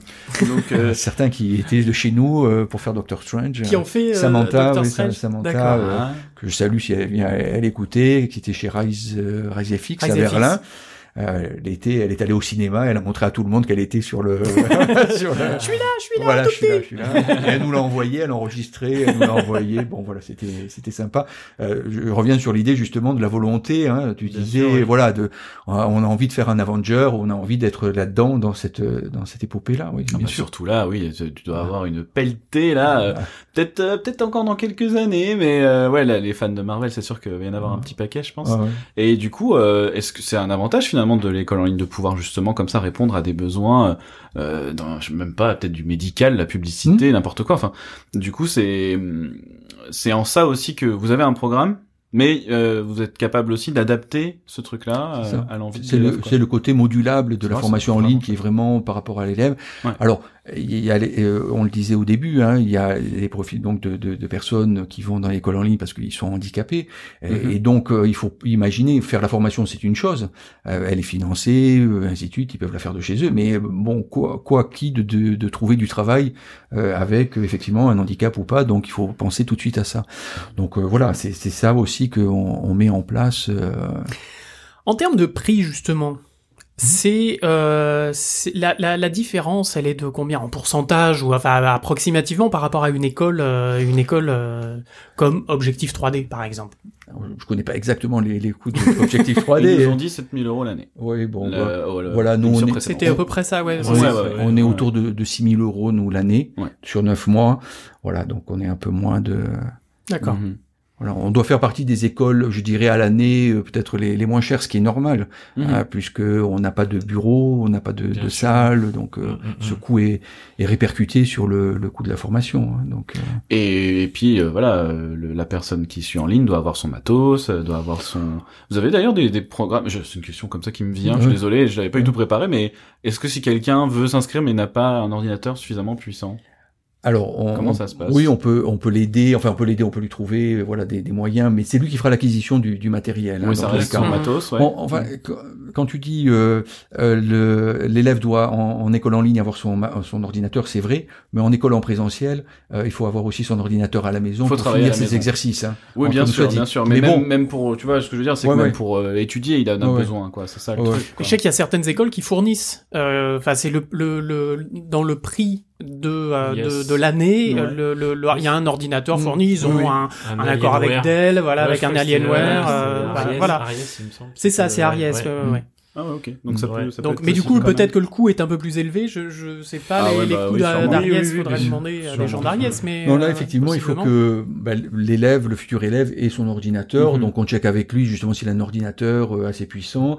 Donc, euh... certains qui étaient de chez nous euh, pour faire Doctor Strange. Qui ont fait euh, Samantha, Doctor Strange. Oui, Samantha, euh, hein. que je salue si elle vient elle écouter, qui était chez Rise, euh, Rise F X Rise à Berlin. F X. Euh, elle était, elle est allée au cinéma, elle a montré à tout le monde qu'elle était sur le, sur le... Je suis là, je suis là, voilà, je suis là, je suis là. Et elle nous l'a envoyé, elle l'a enregistré, elle nous l'a envoyé. Bon, voilà, c'était, c'était sympa. Euh, je reviens sur l'idée, justement, de la volonté, hein. Tu Bien disais, sûr, oui. voilà, de, on a, on a envie de faire un Avenger, on a envie d'être là-dedans, dans cette, dans cette épopée-là, oui. Non, mais surtout là, oui, tu dois avoir une pelletée, là. Voilà. Euh, peut-être, euh, peut-être encore dans quelques années, mais, euh, ouais, là, les fans de Marvel, c'est sûr qu'il va y en avoir un petit paquet, je pense. Ah, ouais. Et du coup, euh, est-ce que c'est un avantage, finalement? notamment de l'école en ligne, de pouvoir justement comme ça répondre à des besoins, euh, dans, je sais même pas, peut-être du médical, la publicité, mmh. n'importe quoi. Enfin, du coup, c'est c'est en ça aussi que vous avez un programme, mais euh, vous êtes capable aussi d'adapter ce truc-là euh, à l'envie. C'est le, c'est le côté modulable de c'est la vrai, formation en ligne qui est vraiment par rapport à l'élève. Ouais. Alors, il y a les, euh, on le disait au début, hein, il y a les profils donc de, de, de personnes qui vont dans l'école en ligne parce qu'ils sont handicapés, mm-hmm. et, et donc euh, il faut imaginer faire la formation, c'est une chose, euh, elle est financée, euh, ainsi de suite, ils peuvent la faire de chez eux, mais bon, quoi, quoi qui de, de, de trouver du travail euh, avec effectivement un handicap ou pas, donc il faut penser tout de suite à ça. Donc euh, voilà, c'est, c'est ça aussi qu'on on met en place. Euh... En termes de prix justement. C'est, euh, c'est la, la, la différence, elle est de combien en pourcentage ou enfin approximativement par rapport à une école, euh, une école euh, comme Objectif trois D par exemple. Je connais pas exactement les, les coûts d'Objectif trois D. Ils nous ont dit sept mille euros l'année. Oui, bon, le, bah, oh, le, voilà, nous on est, c'était on, à peu près ça, ouais. On, ouais, ouais, ouais, on ouais, est ouais. autour de, de six mille euros nous l'année ouais. sur neuf mois, voilà, donc on est un peu moins de. D'accord. Mm-hmm. Alors, on doit faire partie des écoles, je dirais à l'année, peut-être les, les moins chères, ce qui est normal, mmh. hein, puisque on n'a pas de bureau, on n'a pas de, de salle, donc mmh. Euh, mmh. ce coût est, est répercuté sur le, le coût de la formation. Hein, donc. Euh... Et, et puis euh, voilà, le, la personne qui suit en ligne doit avoir son matos, doit avoir son. Vous avez d'ailleurs des, des programmes. Je, c'est une question comme ça qui me vient. Mmh. Je suis désolé, je l'avais pas du tout préparé, mais est-ce que si quelqu'un veut s'inscrire mais n'a pas un ordinateur suffisamment puissant? Alors, on, comment ça se passe? Oui, on peut, on peut l'aider. Enfin, on peut l'aider, on peut lui trouver, voilà, des, des moyens. Mais c'est lui qui fera l'acquisition du, du matériel. Oui, hein, ça reste en matos. Ouais. Bon, enfin, quand tu dis euh, euh, le, l'élève doit en, en école en ligne avoir son, son ordinateur, c'est vrai. Mais en école en présentiel, euh, il faut avoir aussi son ordinateur à la maison faut pour finir ses maison. exercices. Hein, oui, bien sûr, bien sûr. Mais, mais bon, même, même pour, tu vois, ce que je veux dire, c'est ouais, que ouais. même pour euh, étudier, il a un ouais. besoin, quoi. C'est ça le ouais. truc. Quoi. Je sais qu'il y a certaines écoles qui fournissent. Enfin, euh, c'est le, le, le, dans le prix. De, euh, yes. de de l'année ouais. le le il y a un ordinateur fourni, ils ont oui. un un, un accord avec Dell, voilà, ouais, avec un Alienware, euh, Aries, voilà Aries, il me semble, c'est ça, c'est Aries ouais. Le, ouais. Ah ouais, ok, donc ça ouais. peut ça donc peut mais du coup peut-être même. que le coût est un peu plus élevé, je je sais pas ah les, ouais, les bah, coûts oui, d'Aries, oui, oui, faudrait oui, demander à les gens d'Aries, mais non là effectivement il faut que bah, l'élève, le futur élève ait son ordinateur, donc on check avec lui justement s'il a un ordinateur assez puissant.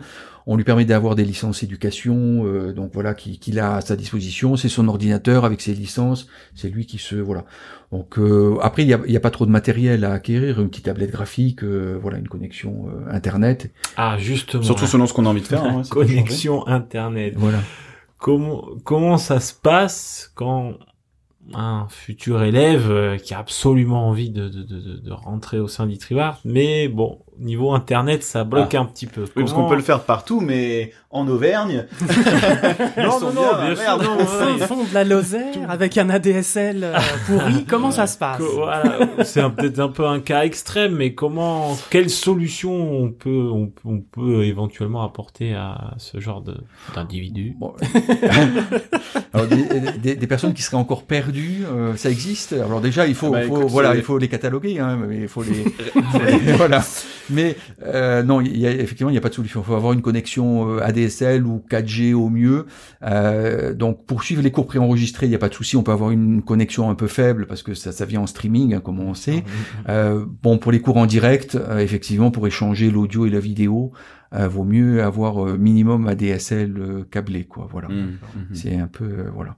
On lui permet d'avoir des licences éducation, euh, donc voilà, qu'il, qu'il a à sa disposition. C'est son ordinateur avec ses licences, c'est lui qui se voilà. Donc euh, après, il y a, y a pas trop de matériel à acquérir, une petite tablette graphique, euh, voilà, une connexion euh, internet. Ah justement. Surtout selon ce qu'on a envie de faire. Hein, connexion internet. Voilà. Comment comment ça se passe quand un futur élève qui a absolument envie de, de, de, de rentrer au sein d'e-tribArt, mais bon, niveau internet, ça bloque ah. un petit peu. Oui, Comment... parce qu'on peut le faire partout, mais en Auvergne... non, non, non, bien sûr, non, au fin fond de la Lozère, tout... avec un A D S L pourri, comment ça se passe? Voilà, c'est un, peut-être un peu un cas extrême, mais comment, quelles solutions on peut, on, on peut éventuellement apporter à ce genre de, d'individu? Bon. Alors, des, des, des personnes qui seraient encore perdues, Euh, ça existe. Alors déjà, il faut, bah, faut écoute, voilà, c'est... il faut les cataloguer, hein, mais il faut les, voilà. Mais euh, non, il y a, effectivement, il n'y a pas de solution. Il faut avoir une connexion A D S L ou quatre G au mieux. Euh, donc pour suivre les cours préenregistrés, il n'y a pas de souci. On peut avoir une connexion un peu faible parce que ça, ça vient en streaming, hein, comme on sait. Euh, bon, pour les cours en direct, euh, effectivement, pour échanger l'audio et la vidéo. Euh, vaut mieux avoir euh, minimum A D S L euh, câblé, quoi. Voilà. Mmh, mmh. C'est un peu, euh, voilà.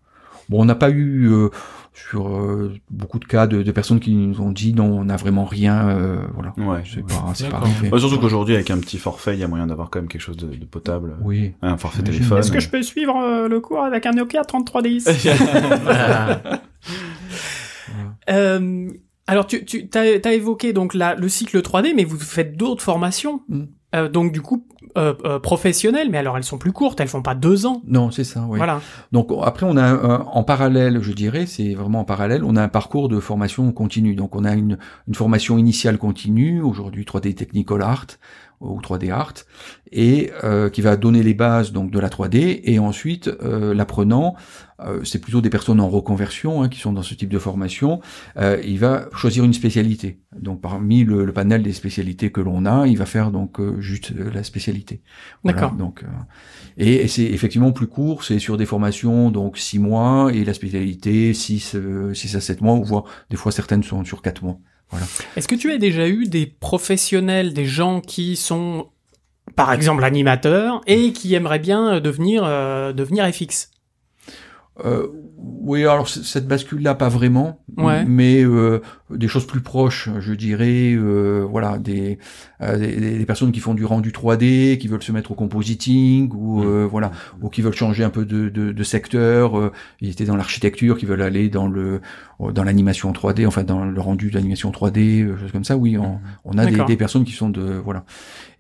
Bon, on n'a pas eu euh, sur euh, beaucoup de cas de, de personnes qui nous ont dit non, on n'a vraiment rien, euh, voilà. Ouais, c'est ouais. pas, c'est pas bah, surtout qu'aujourd'hui avec un petit forfait, il y a moyen d'avoir quand même quelque chose de, de potable. Oui. Un forfait j'imagine. Téléphone. Est-ce que je peux suivre euh, le cours avec un Nokia trente-trois dix? euh, alors tu tu t'as, t'as évoqué donc la, le cycle trois D, mais vous faites d'autres formations. Mm. Euh, donc du coup euh, euh, professionnelles, mais alors elles sont plus courtes, elles font pas deux ans. Non, c'est ça. Oui. Voilà. Donc après on a euh, en parallèle, je dirais, c'est vraiment en parallèle, on a un parcours de formation continue. Donc on a une, une formation initiale continue aujourd'hui trois D Technical Art ou trois D Art, et euh, qui va donner les bases donc de la trois D, et ensuite euh, l'apprenant, euh, c'est plutôt des personnes en reconversion, hein, qui sont dans ce type de formation, euh, il va choisir une spécialité. Donc parmi le, le panel des spécialités que l'on a, il va faire donc euh, juste euh, la spécialité. Voilà, d'accord. Donc euh, et, et c'est effectivement plus court, c'est sur des formations donc six mois, et la spécialité six euh, six à sept mois, voire des fois certaines sont sur quatre mois. Voilà. Est-ce que tu as déjà eu des professionnels, des gens qui sont par exemple animateur, et qui aimerait bien devenir, euh, devenir F X. Euh, oui, alors c- cette bascule-là, pas vraiment, ouais. mais euh, des choses plus proches, je dirais, euh, voilà, des, euh, des des personnes qui font du rendu trois D, qui veulent se mettre au compositing, ou euh, voilà, ou qui veulent changer un peu de de, de secteur. Euh, ils étaient dans l'architecture, qui veulent aller dans le dans l'animation trois D, enfin dans le rendu d'animation trois D, euh, choses comme ça. Oui, on, on a des, des personnes qui sont de voilà.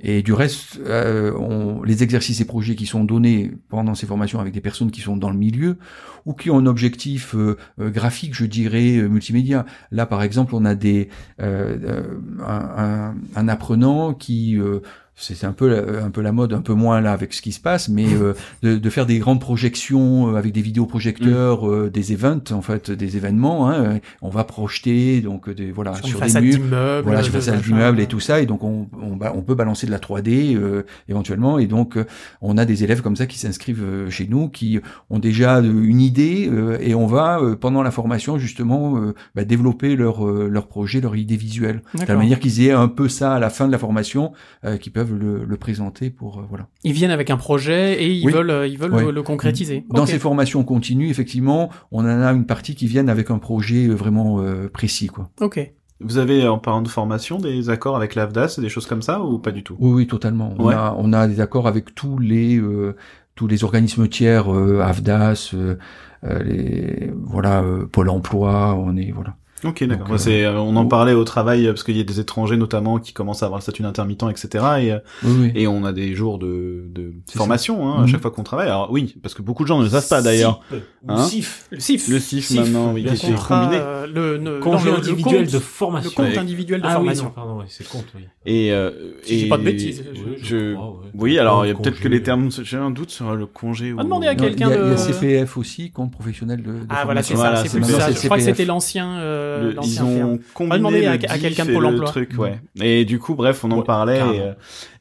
Et du reste, euh, on, les exercices et projets qui sont donnés pendant ces formations avec des personnes qui sont dans le milieu ou qui ont un objectif euh, graphique, je dirais, euh, multimédia. Là, par exemple, on a des euh, un, un, un apprenant qui... Euh, c'est un peu un peu la mode, un peu moins là avec ce qui se passe, mais euh, de, de faire des grandes projections avec des vidéoprojecteurs, mmh. euh, des events en fait, des événements. Hein, on va projeter donc des voilà sur, sur des murs, voilà sur des façades d'immeubles et tout ça, et donc on on, bah, on peut balancer de la trois D euh, éventuellement, et donc on a des élèves comme ça qui s'inscrivent chez nous, qui ont déjà une idée, euh, et on va euh, pendant la formation justement euh, bah, développer leur euh, leur projet, leur idée visuelle, de la manière qu'ils aient un peu ça à la fin de la formation, euh, qu'ils peuvent Le, le présenter pour euh, voilà. Ils viennent avec un projet et ils oui. veulent ils veulent oui. le, le concrétiser. Dans okay. ces formations continues, effectivement, on en a une partie qui viennent avec un projet vraiment euh, précis quoi. OK. Vous avez, en parlant de formation, des accords avec l'A F D A S et des choses comme ça ou pas du tout? Oui, oui, totalement. On ouais. a on a des accords avec tous les euh, tous les organismes tiers, euh, A F D A S, euh, les voilà euh, Pôle emploi, on est voilà. Ok, d'accord. Donc, c'est, euh, on en parlait au travail parce qu'il y a des étrangers notamment qui commencent à avoir le statut d'intermittent, et cetera. Et, oui, oui. et on a des jours de, de formation hein, mm-hmm. à chaque fois qu'on travaille. Alors oui, parce que beaucoup de gens ne le savent pas d'ailleurs. Hein le C I F, le C I F, le C I F, C I F maintenant, oui, qui est combiné. Euh, le, le congé non, individuel le compte, de formation. Le compte individuel de ah, formation. Oui, non, pardon, oui, c'est le compte. Oui. Et, euh, si et je dis pas de bêtises. Je, je, crois, ouais. Oui, alors il y a peut-être que les termes. J'ai un doute sur le congé. À demander à quelqu'un de. Il y a C P F aussi, compte professionnel de. Ah voilà, c'est ça. C'est plus ça. Je crois que c'était l'ancien. Le, ils ont combiné à, à quelqu'un de Pôle emploi. Truc, ouais. Et du coup, bref, on en ouais, parlait. Et,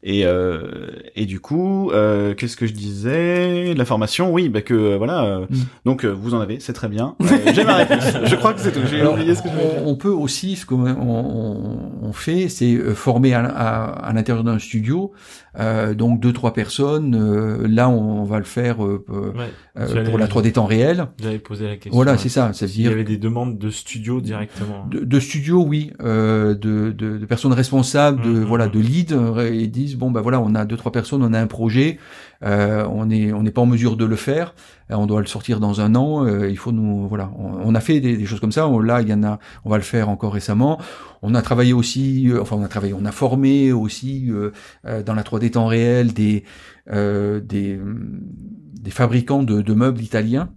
et, euh, et du coup, euh, qu'est-ce que je disais? La formation, oui, bah que voilà. Euh, mm. Donc, euh, vous en avez, c'est très bien. Euh, j'ai ma réponse. Je crois que c'est tout. J'ai Alors, oublié ce que je voulais dire. On peut aussi, ce qu'on on, on fait, c'est former à, à, à l'intérieur d'un studio. Euh, donc deux trois personnes. Euh, là, on va le faire euh, ouais, euh, pour la trois D temps réel. J'avais posé la question. Voilà, c'est ça. Ça veut dire il y avait des demandes de studios directement. De, de studios, oui, euh, de, de de personnes responsables, de mmh, voilà, mmh. de leads. Ils disent bon bah voilà, on a deux trois personnes, on a un projet. Euh, on est on n'est pas en mesure de le faire. On doit le sortir dans un an. Euh, il faut nous voilà. On, on a fait des, des choses comme ça. On, là, il y en a. On va le faire encore récemment. On a travaillé aussi. Euh, enfin, on a travaillé. On a formé aussi euh, euh, dans la trois D temps réel des euh, des des fabricants de, de meubles italiens.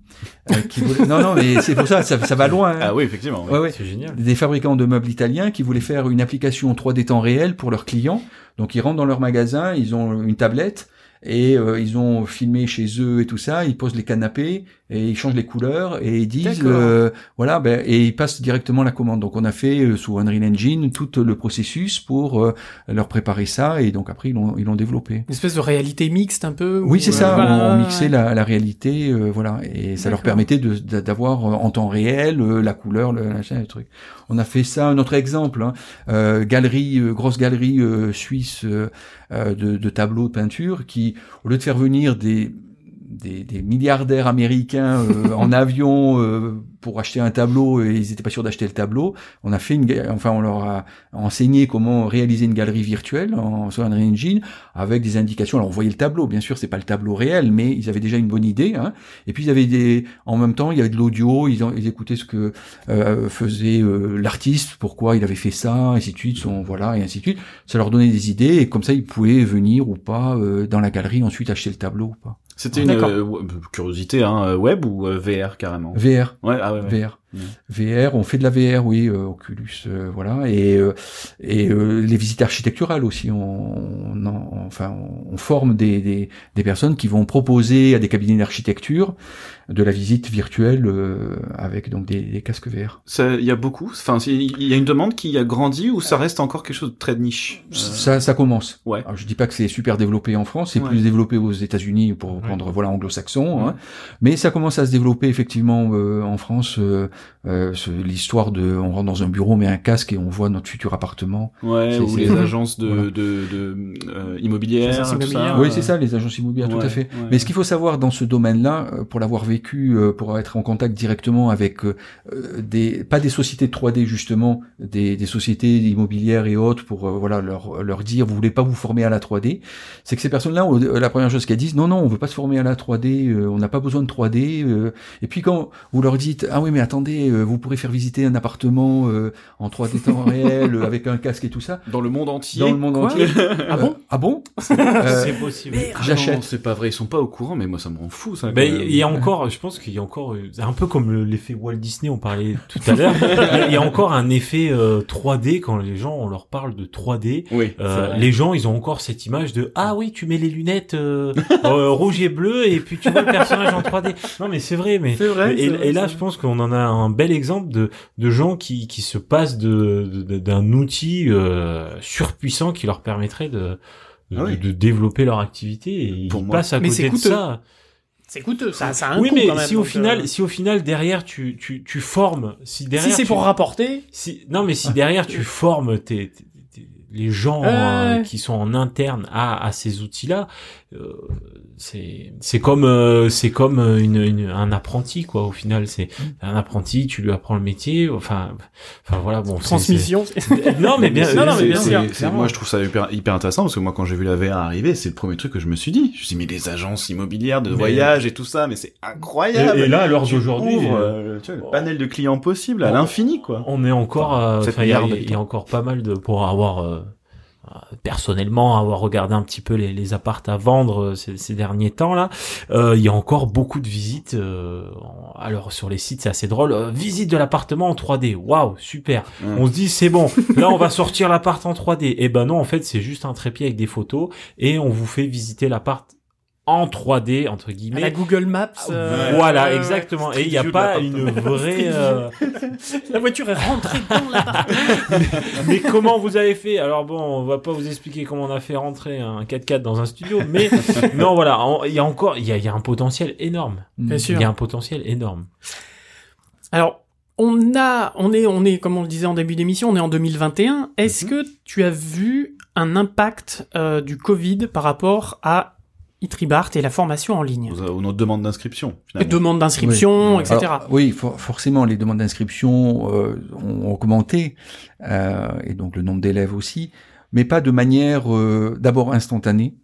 Euh, qui voulaient... Non, non, mais c'est pour ça, ça, ça va loin. Hein. Ah oui, effectivement. Oui. Ouais, ouais. C'est génial. Des fabricants de meubles italiens qui voulaient faire une application trois D temps réel pour leurs clients. Donc, ils rentrent dans leur magasin, ils ont une tablette. Et euh, ils ont filmé chez eux et tout ça, ils posent les canapés et ils changent les couleurs et ils disent euh, voilà ben et ils passent directement la commande. Donc on a fait euh, sous Unreal Engine tout le processus pour euh, leur préparer ça et donc après ils l'ont ils l'ont développé. Une espèce de réalité mixte un peu. Oui, c'est euh, ça, voilà. on, on mixait la la réalité euh, voilà et ça D'accord. leur permettait de, de d'avoir euh, en temps réel euh, la couleur le machin le truc. On a fait ça, un autre exemple hein, euh, galerie euh, grosse galerie euh, suisse euh, De, de tableaux de peinture qui, au lieu de faire venir des, des, des milliardaires américains euh, en avion euh, pour acheter un tableau et ils étaient pas sûrs d'acheter le tableau, on a fait une, enfin on leur a enseigné comment réaliser une galerie virtuelle en sur Unreal Engine avec des indications. Alors on voyait le tableau, bien sûr c'est pas le tableau réel, mais ils avaient déjà une bonne idée. Hein. Et puis ils avaient des, en même temps il y avait de l'audio, ils, ils écoutaient ce que euh, faisait euh, l'artiste, pourquoi il avait fait ça, et ainsi de suite, son voilà et ainsi de suite. Ça leur donnait des idées et comme ça ils pouvaient venir ou pas euh, dans la galerie ensuite acheter le tableau ou pas. C'était ah, une euh, curiosité hein, web ou euh, V R carrément. V R. Ouais. Ah, V R. Mmh. V R, on fait de la V R, oui, euh, Oculus, euh, voilà, et euh, et euh, les visites architecturales aussi. On, on, en, enfin, on forme des, des des personnes qui vont proposer à des cabinets d'architecture de la visite virtuelle euh, avec donc des, des casques V R. Il y a beaucoup. Enfin, il y a une demande qui a grandi ou ça reste encore quelque chose de très de niche. Euh... Ça, ça commence. Ouais. Alors, je dis pas que c'est super développé en France, c'est ouais. plus développé aux États-Unis pour prendre ouais. voilà anglo-saxon, ouais. hein, mais ça commence à se développer effectivement euh, en France. Euh, euh, l'histoire de on rentre dans un bureau, on met un casque et on voit notre futur appartement. Ouais, ou les agences de, voilà. de, de, de euh, immobilières, tout ça. Oui, c'est ça, les agences immobilières, ouais, tout à fait. Ouais. Mais ce qu'il faut savoir dans ce domaine-là, pour l'avoir vécu, pour être en contact directement avec euh, des, pas des sociétés trois D justement, des, des sociétés immobilières et autres, pour euh, voilà leur leur dire vous voulez pas vous former à la trois D, c'est que ces personnes-là, la première chose qu'elles disent, non non, on veut pas se former à la trois D, euh, on n'a pas besoin de trois D. Euh, et puis quand vous leur dites ah oui mais attendez, euh, vous pourrez faire visiter un appartement euh, en trois D temps réel euh, avec un casque et tout ça dans le monde entier. Dans le monde Quoi entier. Ah bon euh, Ah bon C'est, euh, c'est possible. Mais, j'achète. Non, c'est pas vrai, ils sont pas au courant, mais moi ça me rend fou ça. Ben il y, y a encore, je pense qu'il y a encore, c'est un peu comme l'effet Walt Disney, on parlait tout à l'heure. Il y a encore un effet euh, trois D quand les gens on leur parle de trois D. Oui, euh, les gens ils ont encore cette image de ah oui tu mets les lunettes euh, euh, rouge et bleu et puis tu vois le personnage en trois D. Non mais c'est vrai, mais c'est vrai, et, c'est vrai, et là je pense qu'on en a un bel exemple de de gens qui qui se passent de, de d'un outil euh, surpuissant qui leur permettrait de de, ah oui. de, de développer leur activité et Pour ils moi. passent à mais côté de ça. C'est coûteux, ça, ça a un oui, coût quand même. Oui, mais si au final, euh... si au final derrière tu tu tu formes, si derrière si c'est tu, pour rapporter, si non mais si derrière tu formes tes, tes, tes les gens euh... Euh, qui sont en interne à à ces outils-là, euh, c'est c'est comme euh, c'est comme une, une un apprenti quoi. Au final, c'est un apprenti, tu lui apprends le métier, enfin enfin voilà bon. Transmission. C'est, c'est... non mais bien. Non, non mais bien c'est, sûr. C'est, c'est, moi je trouve ça hyper hyper intéressant parce que moi quand j'ai vu la V R arriver, c'est le premier truc que je me suis dit. Je me suis dit mais les agences immobilières de mais... voyage et tout ça, mais c'est incroyable. Et, et là à l'heure d'aujourd'hui, ouvres, euh, tu vois, le oh. panel de clients possibles à on, l'infini quoi. On est encore, enfin il y a, y a encore pas mal de pour avoir. Euh, personnellement avoir regardé un petit peu les, les appartes à vendre ces, ces derniers temps là, euh, il y a encore beaucoup de visites euh, alors sur les sites c'est assez drôle, euh, visite de l'appartement en trois D, waouh super, mmh. on se dit c'est bon, là on va sortir l'appart en trois D, et ben non en fait c'est juste un trépied avec des photos et on vous fait visiter l'appart en trois D entre guillemets. À la Google Maps. Euh, voilà, euh, exactement. Et il n'y a pas une vraie. Euh... La voiture est rentrée dans l'appart. Mais comment vous avez fait ? Alors bon, on va pas vous expliquer comment on a fait rentrer un quatre quatre dans un studio, mais non voilà, il y a encore, il y a, y a un potentiel énorme. Bien sûr. Il y a un potentiel énorme. Alors. On a, on est, on est, comme on le disait en début d'émission, on est en deux mille vingt et un. Est-ce mm-hmm. que tu as vu un impact euh, du Covid par rapport à e-tribArt et la formation en ligne. Ou nos demandes d'inscription, finalement. Demandes d'inscription, oui. et cetera. Alors, oui, for- forcément, les demandes d'inscription euh, ont augmenté, euh, et donc le nombre d'élèves aussi, mais pas de manière euh, d'abord instantanée.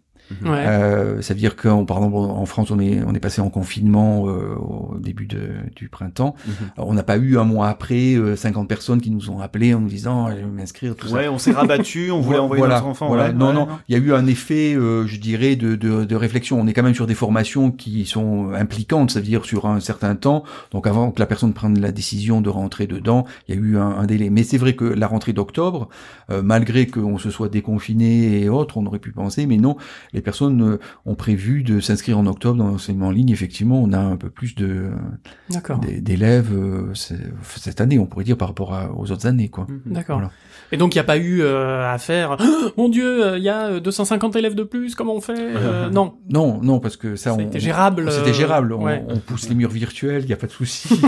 Ouais. Euh, ça veut dire qu'en par exemple en France on est on est passé en confinement euh, au début de, du printemps. Mm-hmm. Alors, on n'a pas eu un mois après euh, cinquante personnes qui nous ont appelés en nous disant je vais m'inscrire tout ouais, ça. Ouais, on s'est rabattu, on voulait envoyer voilà, notre enfant. Voilà. Ouais, non, ouais, non non, il y a eu un effet euh, je dirais de, de de réflexion. On est quand même sur des formations qui sont impliquantes, ça veut dire sur un certain temps. Donc avant que la personne prenne la décision de rentrer dedans, il y a eu un, un délai. Mais c'est vrai que la rentrée d'octobre, euh, malgré qu'on se soit déconfiné et autres, on aurait pu penser, mais non. Les personnes ont prévu de s'inscrire en octobre dans l'enseignement en ligne. Effectivement, on a un peu plus de d'élèves cette année, on pourrait dire, par rapport à, aux autres années, quoi. D'accord. Voilà. Et donc, il n'y a pas eu euh, à faire « Mon Dieu, il y a deux cent cinquante élèves de plus, comment on fait euh, ?» Non. Non, non, parce que ça... ça on, c'était gérable. On, c'était gérable. On, ouais. on pousse les murs virtuels, il n'y a pas de souci.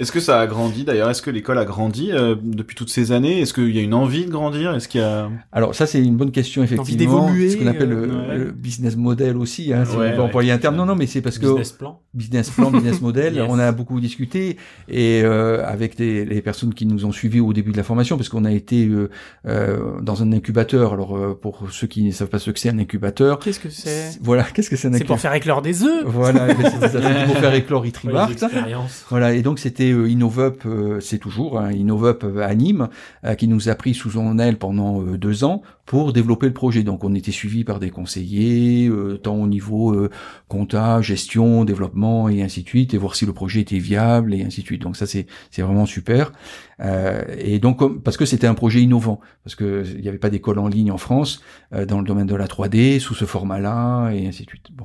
Est-ce que ça a grandi d'ailleurs ? Est-ce que l'école a grandi euh, depuis toutes ces années ? Est-ce qu'il y a une envie de grandir ? Est-ce qu'il y a... Alors ça c'est une bonne question effectivement. Envie d'évoluer. Ce qu'on appelle euh, le, ouais. le business model aussi, hein, si ouais, on peut employer ouais. un terme. Non non mais c'est parce business que plan. business plan, business model. Yes. On a beaucoup discuté et euh, avec des, les personnes qui nous ont suivis au début de la formation parce qu'on a été euh, euh, dans un incubateur. Alors euh, pour ceux qui ne savent pas ce que c'est un incubateur. Qu'est-ce que c'est ? c'est... Voilà, qu'est-ce que c'est un incubateur ? C'est pour faire éclore des œufs. Voilà, c'est, c'est pour faire éclore e-tribArt. Voilà et donc c'était InnovUp, c'est toujours hein, InnovUp à Nîmes, qui nous a pris sous son aile pendant deux ans pour développer le projet. Donc on était suivi par des conseillers, euh, tant au niveau euh, compta, gestion, développement et ainsi de suite, et voir si le projet était viable et ainsi de suite. Donc ça c'est c'est vraiment super. Euh, et donc parce que c'était un projet innovant, parce que il n'y avait pas d'école en ligne en France euh, dans le domaine de la trois D sous ce format-là et ainsi de suite. Bon,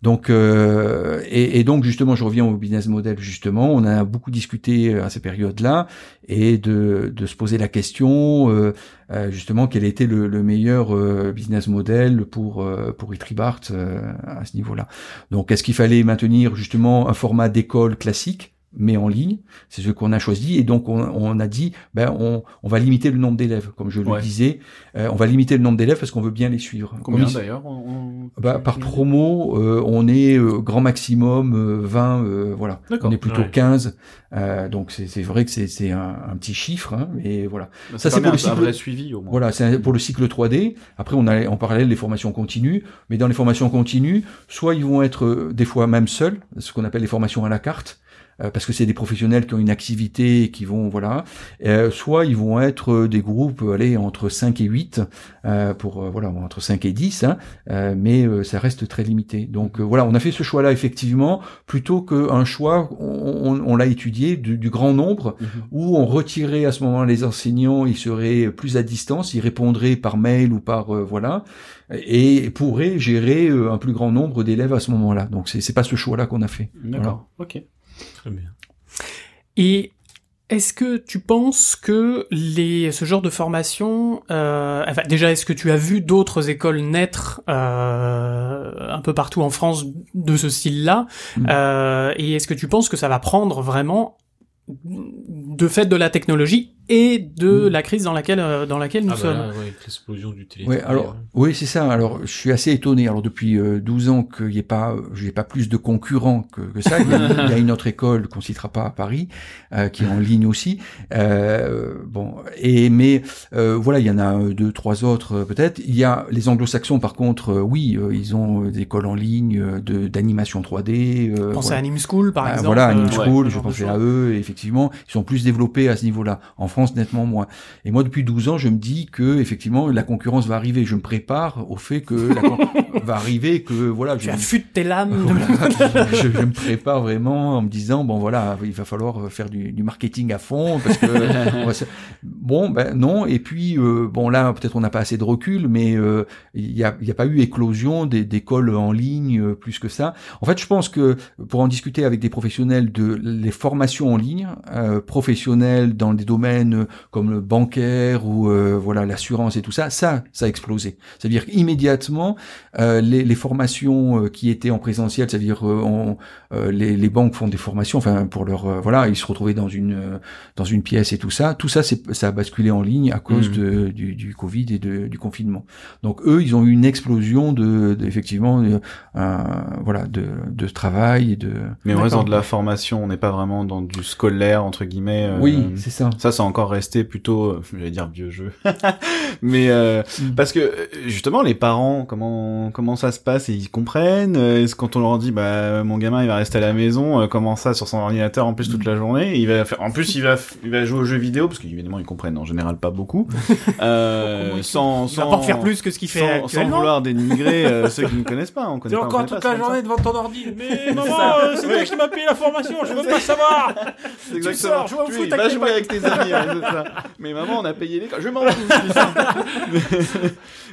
donc euh, et, et donc justement je reviens au business model justement. On a beaucoup discuté à ces périodes-là et de, de se poser la question euh, euh, justement quel était le, le meilleur euh, business model pour euh, pour e-tribArt euh, à ce niveau-là. Donc est-ce qu'il fallait maintenir justement un format d'école classique mais en ligne, c'est ce qu'on a choisi, et donc on, on a dit, ben on, on va limiter le nombre d'élèves, comme je ouais. le disais, euh, on va limiter le nombre d'élèves parce qu'on veut bien les suivre. Combien on, d'ailleurs on... Ben, par promo, euh, on est euh, grand maximum euh, vingt, euh, voilà. D'accord. On est plutôt ouais. quinze, euh, donc c'est, c'est vrai que c'est, c'est un, un petit chiffre, hein, mais voilà. Ben, ça c'est pour le cycle. Un vrai suivi, au moins. Voilà, c'est un, pour le cycle trois D. Après on a en parallèle les formations continues, mais dans les formations continues, soit ils vont être euh, des fois même seuls, ce qu'on appelle les formations à la carte. Parce que c'est des professionnels qui ont une activité et qui vont, voilà. Euh, soit ils vont être des groupes, allez, entre cinq et huit, euh, pour, euh, voilà, entre cinq et dix, hein, euh, mais euh, ça reste très limité. Donc euh, voilà, on a fait ce choix-là, effectivement, plutôt qu'un choix, on, on, on l'a étudié, du, du grand nombre, mm-hmm. où on retirait à ce moment-là les enseignants, ils seraient plus à distance, ils répondraient par mail ou par, euh, voilà, et pourraient gérer euh, un plus grand nombre d'élèves à ce moment-là. Donc c'est, c'est pas ce choix-là qu'on a fait. D'accord, voilà. Ok. Très bien. Et est-ce que tu penses que les, ce genre de formation... Euh, enfin, déjà, est-ce que tu as vu d'autres écoles naître euh, un peu partout en France de ce style-là ? Mmh. euh, Et est-ce que tu penses que ça va prendre vraiment de fait de la technologie et de mmh. la crise dans laquelle euh, dans laquelle nous ah bah sommes. Là, ouais, l'explosion du télétravail. Ouais, alors oui, c'est ça. Alors je suis assez étonné. Alors depuis euh, douze ans qu'il y ait pas j'ai pas plus de concurrents que, que ça. Il y, a, il y a une autre école qu'on citera pas à Paris euh, qui est en ligne aussi. Euh, bon et mais euh, voilà, il y en a deux trois autres peut-être. Il y a les anglo-saxons par contre, euh, oui, euh, ils ont des écoles en ligne de d'animation trois D. Euh, Pensez voilà. à AnimSchool par exemple. Ah, voilà, AnimSchool, ouais, je pensais à eux et effectivement, ils sont plus développés à ce niveau-là. En France, nettement moins. Et moi, depuis douze ans, je me dis que, effectivement, la concurrence va arriver. Je me prépare au fait que la concurrence va arriver, que, voilà. Tu je... affûtes tes lames. Voilà, je, je me prépare vraiment en me disant, bon, voilà, il va falloir faire du, du marketing à fond parce que, va... bon, ben, non. Et puis, euh, bon, là, peut-être on n'a pas assez de recul, mais, euh, il y a, il y a pas eu éclosion des, d'écoles en ligne, euh, plus que ça. En fait, je pense que, pour en discuter avec des professionnels de les formations en ligne, euh, professionnels dans des domaines comme le bancaire ou euh, voilà l'assurance et tout ça, ça, ça a explosé. C'est-à-dire qu'immédiatement, euh, les, les formations euh, qui étaient en présentiel, c'est-à-dire euh, on, euh, les, les banques font des formations, enfin pour leur euh, voilà, ils se retrouvaient dans une euh, dans une pièce et tout ça. Tout ça, c'est, ça a basculé en ligne à cause mmh. de, du, du Covid et de, du confinement. Donc eux, ils ont eu une explosion de, de effectivement, de, euh, voilà, de, de travail et de. Mais on reste dans de la formation, on n'est pas vraiment dans du scolaire entre guillemets. Euh, oui, c'est ça. Ça, ça encore rester plutôt, j'allais dire vieux jeu, mais euh, parce que justement les parents, comment comment ça se passe, et ils comprennent. Est-ce quand on leur dit bah mon gamin il va rester à la maison, euh, comment ça sur son ordinateur en plus toute la journée, il va faire, en plus il va il va jouer aux jeux vidéo parce qu'évidemment ils comprennent en général pas beaucoup, euh, sans sans il va pas faire plus que ce qu'il fait sans, actuellement. Sans vouloir dénigrer euh, ceux qui ne connaissent pas, on connaît pas, encore on connaît toute pas, la journée ça. Devant ton ordi, mais maman euh, c'est ouais. toi qui m'as payé la formation, je veux pas savoir. C'est tu exactement. Sors, jouer au oui, foot, va jouer avec tes amis. Mais maman, on a payé les... Je m'en fous.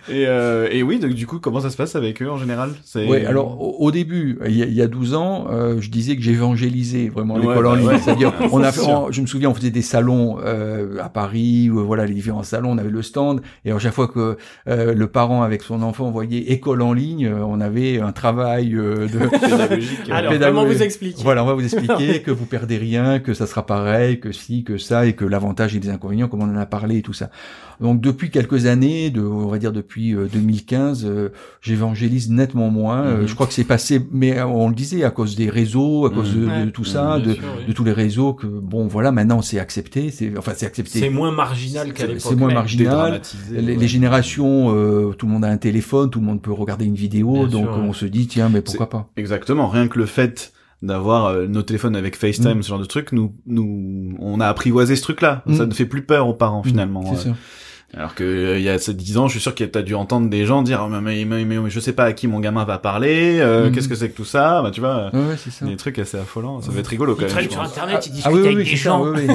et, euh, et oui, donc du coup, comment ça se passe avec eux en général ? C'est... Oui, alors au, au début, il y, y a douze ans, euh, je disais que j'évangélisais vraiment l'école ouais, en ligne. Ouais, c'est-à-dire, ouais, on a fait, on, je me souviens, on faisait des salons euh, à Paris, où, voilà, les différents salons, on avait le stand, et à chaque fois que euh, le parent avec son enfant voyait école en ligne, on avait un travail euh, de pédagogique. Alors, pédagogique. Comment vous expliquer ? Voilà, on va vous expliquer que vous perdez rien, que ça sera pareil, que si, que ça, et que l'avantage et des inconvénients, comme on en a parlé et tout ça. Donc depuis quelques années, de, on va dire depuis deux mille quinze, euh, j'évangélise nettement moins. Mmh. Euh, je crois que c'est passé, mais on le disait, à cause des réseaux, à cause de, mmh. de, de tout mmh, ça, de, sûr, oui. de tous les réseaux, que bon voilà, maintenant c'est accepté, c'est enfin c'est accepté. C'est moins marginal qu'à l'époque. C'est moins marginal. Les, ouais. les générations, euh, tout le monde a un téléphone, tout le monde peut regarder une vidéo, bien donc sûr, on ouais. se dit tiens mais pourquoi c'est... pas. Exactement, rien que le fait d'avoir euh, nos téléphones avec FaceTime, mmh. ce genre de truc, nous, nous, on a apprivoisé ce truc-là. Mmh. Ça ne fait plus peur aux parents, mmh. finalement. C'est euh, sûr. Alors que, euh, il y a dix ans, je suis sûr que t'as dû entendre des gens dire, oh, mais, mais, mais, mais, je sais pas à qui mon gamin va parler, euh, mmh. qu'est-ce que c'est que tout ça? Bah, tu vois, ouais, ouais, c'est ça. Des trucs assez affolants. Ça va être rigolo, quand même. Ils traînent sur Internet, ils discutent ah, oui, oui, avec oui, des gens. Ça, oui,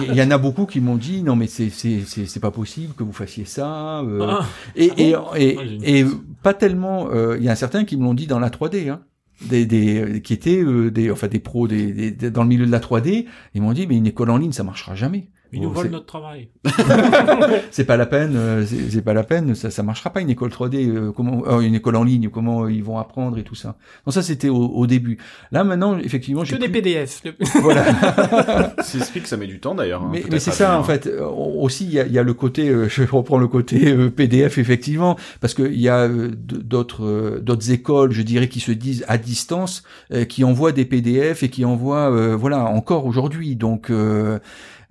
oui. Il y en a beaucoup qui m'ont dit, non, mais c'est, c'est, c'est, c'est pas possible que vous fassiez ça, euh, ah. et, et, et, et, et pas tellement, euh, il y en a certains qui me l'ont dit dans la trois D, hein. Des, des qui étaient euh, des enfin des pros des, des dans le milieu de la trois D, ils m'ont dit mais une école en ligne ça marchera jamais. Ils nous volent notre travail. C'est pas la peine, c'est, c'est pas la peine, ça, ça marchera pas une école trois D, euh, comment, euh, une école en ligne, comment ils vont apprendre et tout ça. Donc ça c'était au, au début. Là maintenant, effectivement, j'ai que des plus... P D F. Le... Voilà. Ça explique que ça met du temps d'ailleurs. Hein, mais mais c'est ça bien. En fait. Aussi il y a, y a le côté, euh, je reprends le côté euh, P D F effectivement, parce que il y a euh, d'autres euh, d'autres écoles, je dirais, qui se disent à distance, euh, qui envoient des P D F et qui envoient, euh, voilà, encore aujourd'hui. Donc euh,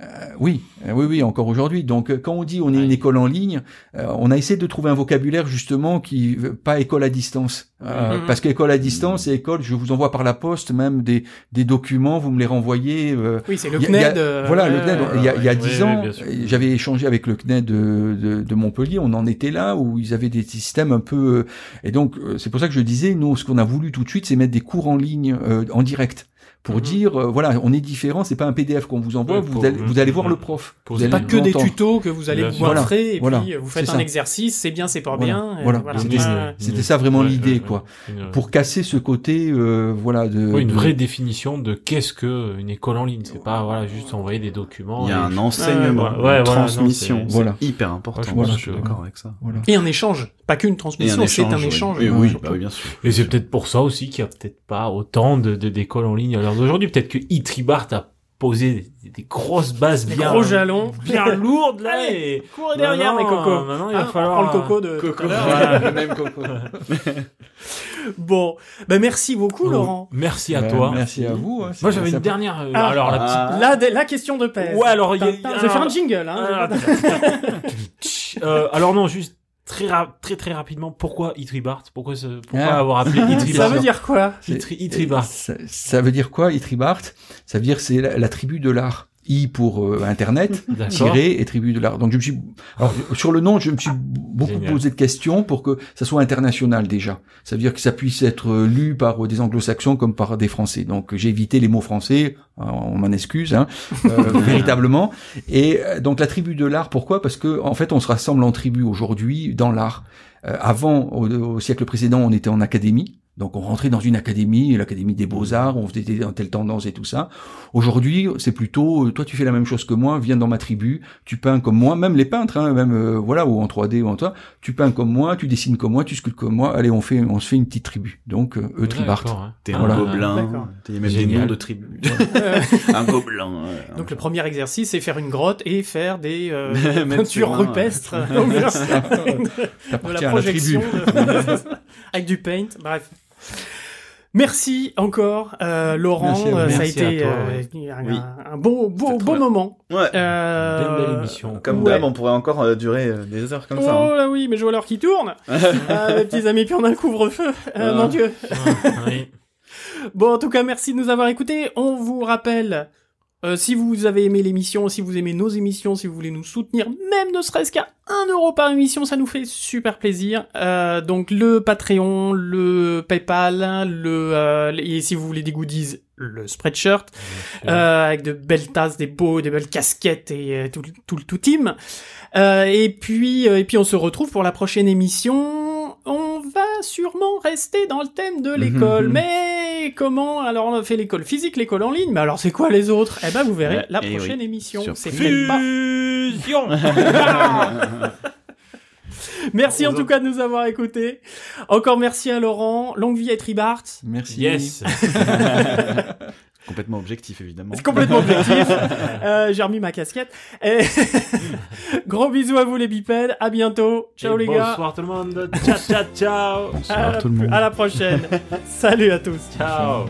Euh, oui, euh, oui, oui, encore aujourd'hui. Donc, euh, quand on dit on est une école en ligne, euh, on a essayé de trouver un vocabulaire justement qui euh, pas école à distance, euh, mm-hmm. parce qu'école à distance, c'est école. Je vous envoie par la poste même des des documents, vous me les renvoyez. Euh, oui, c'est le C N E D. Euh, voilà, le C N E D. Il y a, euh, y a, y a dix oui, ans, oui, j'avais échangé avec le C N E D de, de, de Montpellier. On en était là où ils avaient des systèmes un peu. Euh, et donc, euh, c'est pour ça que je disais, nous, ce qu'on a voulu tout de suite, c'est mettre des cours en ligne, euh, en direct. Pour mmh. dire, euh, voilà, on est différent, c'est pas un P D F qu'on vous envoie, ouais, vous, pour, allez, vous allez voir le prof. C'est pas que des tutos que vous allez vous montrer, et voilà, puis vous faites un ça. exercice, c'est bien, c'est pas voilà, bien. Voilà, voilà. C'était, euh, c'était ça vraiment ouais, l'idée, ouais, quoi. Ouais. Pour casser ce côté, euh, voilà, de... Ouais, une vraie de... définition de qu'est-ce que une école en ligne, c'est pas, voilà, juste envoyer des documents. Il y a un enseignement, euh, ouais, une ouais, transmission, voilà, c'est hyper important. Je suis d'accord avec ça. Et un échange, pas qu'une transmission, c'est un échange. Oui, bien sûr. Et c'est peut-être pour ça aussi qu'il y a peut-être pas autant d'écoles en ligne. Alors aujourd'hui, peut-être que e-tribArt a posé des, des grosses bases, des bien gros jalons, bien lourdes là. Allez, et courez derrière mes cocos. Maintenant, il va ah, falloir on prend le coco de coco. Voilà, le même coco. Bon, ben bah, merci beaucoup Laurent. Merci à bah, toi. Merci à vous. Hein, moi j'avais une dernière. Euh, ah, alors ah, la petite, la, la question de P E S. Ouais, alors il y a. Alors, je vais faire un jingle. Hein, euh, alors non, juste. Très, ra- très très rapidement, pourquoi e-tribArt ? Pourquoi, ce, pourquoi ah. avoir appelé e-tribArt ? Ça veut dire quoi ? e-tribArt. Ça, ça veut dire quoi e-tribArt ? Ça veut dire c'est la, la tribu de l'art. I pour euh, internet, tiré et tribu de l'art. Donc je me suis, alors sur le nom, je me suis beaucoup Génial. posé de questions pour que ça soit international déjà. Ça veut dire que ça puisse être lu par des anglo-saxons comme par des français. Donc j'ai évité les mots français, on m'en excuse, hein, euh, véritablement. Et donc la tribu de l'art, pourquoi ? Parce que en fait on se rassemble en tribu aujourd'hui dans l'art. Euh, avant, au, au siècle précédent, on était en académie. Donc on rentrait dans une académie, l'académie des beaux-arts, on faisait des telles tendances et tout ça. Aujourd'hui, c'est plutôt, toi tu fais la même chose que moi, viens dans ma tribu, tu peins comme moi, même les peintres, hein, même euh, voilà, ou en trois D ou en toi, tu peins comme moi, tu dessines comme moi, tu sculptes comme moi, allez, on fait, on se fait une petite tribu. Donc euh, e-tribArt. Hein. T'es voilà. un gobelin, t'es même Génial. des noms de tribus. un gobelin. Ouais. Donc le premier exercice, c'est faire une grotte et faire des euh, peintures rupestres. T'appartiens à la tribu. De... Avec du paint, bref. Merci encore euh, Laurent, merci, euh, ça merci a été toi, euh, ouais. un, oui. un beau beau, beau moment. Ouais. Euh... Une belle émission. Comme d'hab, ouais. on pourrait encore euh, durer euh, des heures comme oh, ça. Oh hein. là oui, mais je vois l'heure qui tourne. euh, mes petits amis, puis on a le couvre-feu. Euh, mon Dieu. oui. Bon, en tout cas, merci de nous avoir écoutés. On vous rappelle. Euh, si vous avez aimé l'émission, si vous aimez nos émissions, si vous voulez nous soutenir, même ne serait-ce qu'à un euro par émission, ça nous fait super plaisir. Euh, donc le Patreon, le PayPal, le euh, et si vous voulez des goodies, le Spreadshirt, euh, avec de belles tasses, des beaux, des belles casquettes et euh, tout, tout le tout team. Euh, et puis euh, et puis on se retrouve pour la prochaine émission. On va sûrement rester dans le thème de l'école, mais comment ? Alors on a fait l'école physique, l'école en ligne, mais alors c'est quoi les autres ? Eh ben vous verrez ouais, la prochaine oui. émission. Surprise. C'est même pas. Merci en tout cas de nous avoir écoutés. Encore merci à Laurent. Longue vie à e-tribArt. Merci. Yes. Complètement objectif, évidemment. C'est complètement objectif. euh, j'ai remis ma casquette. Et gros bisous à vous, les bipèdes. À bientôt. Ciao, Et les gars. Bonsoir, tout le monde. Ciao, ciao, ciao. Bonsoir, à tout le monde. À la prochaine. Salut à tous. Ciao.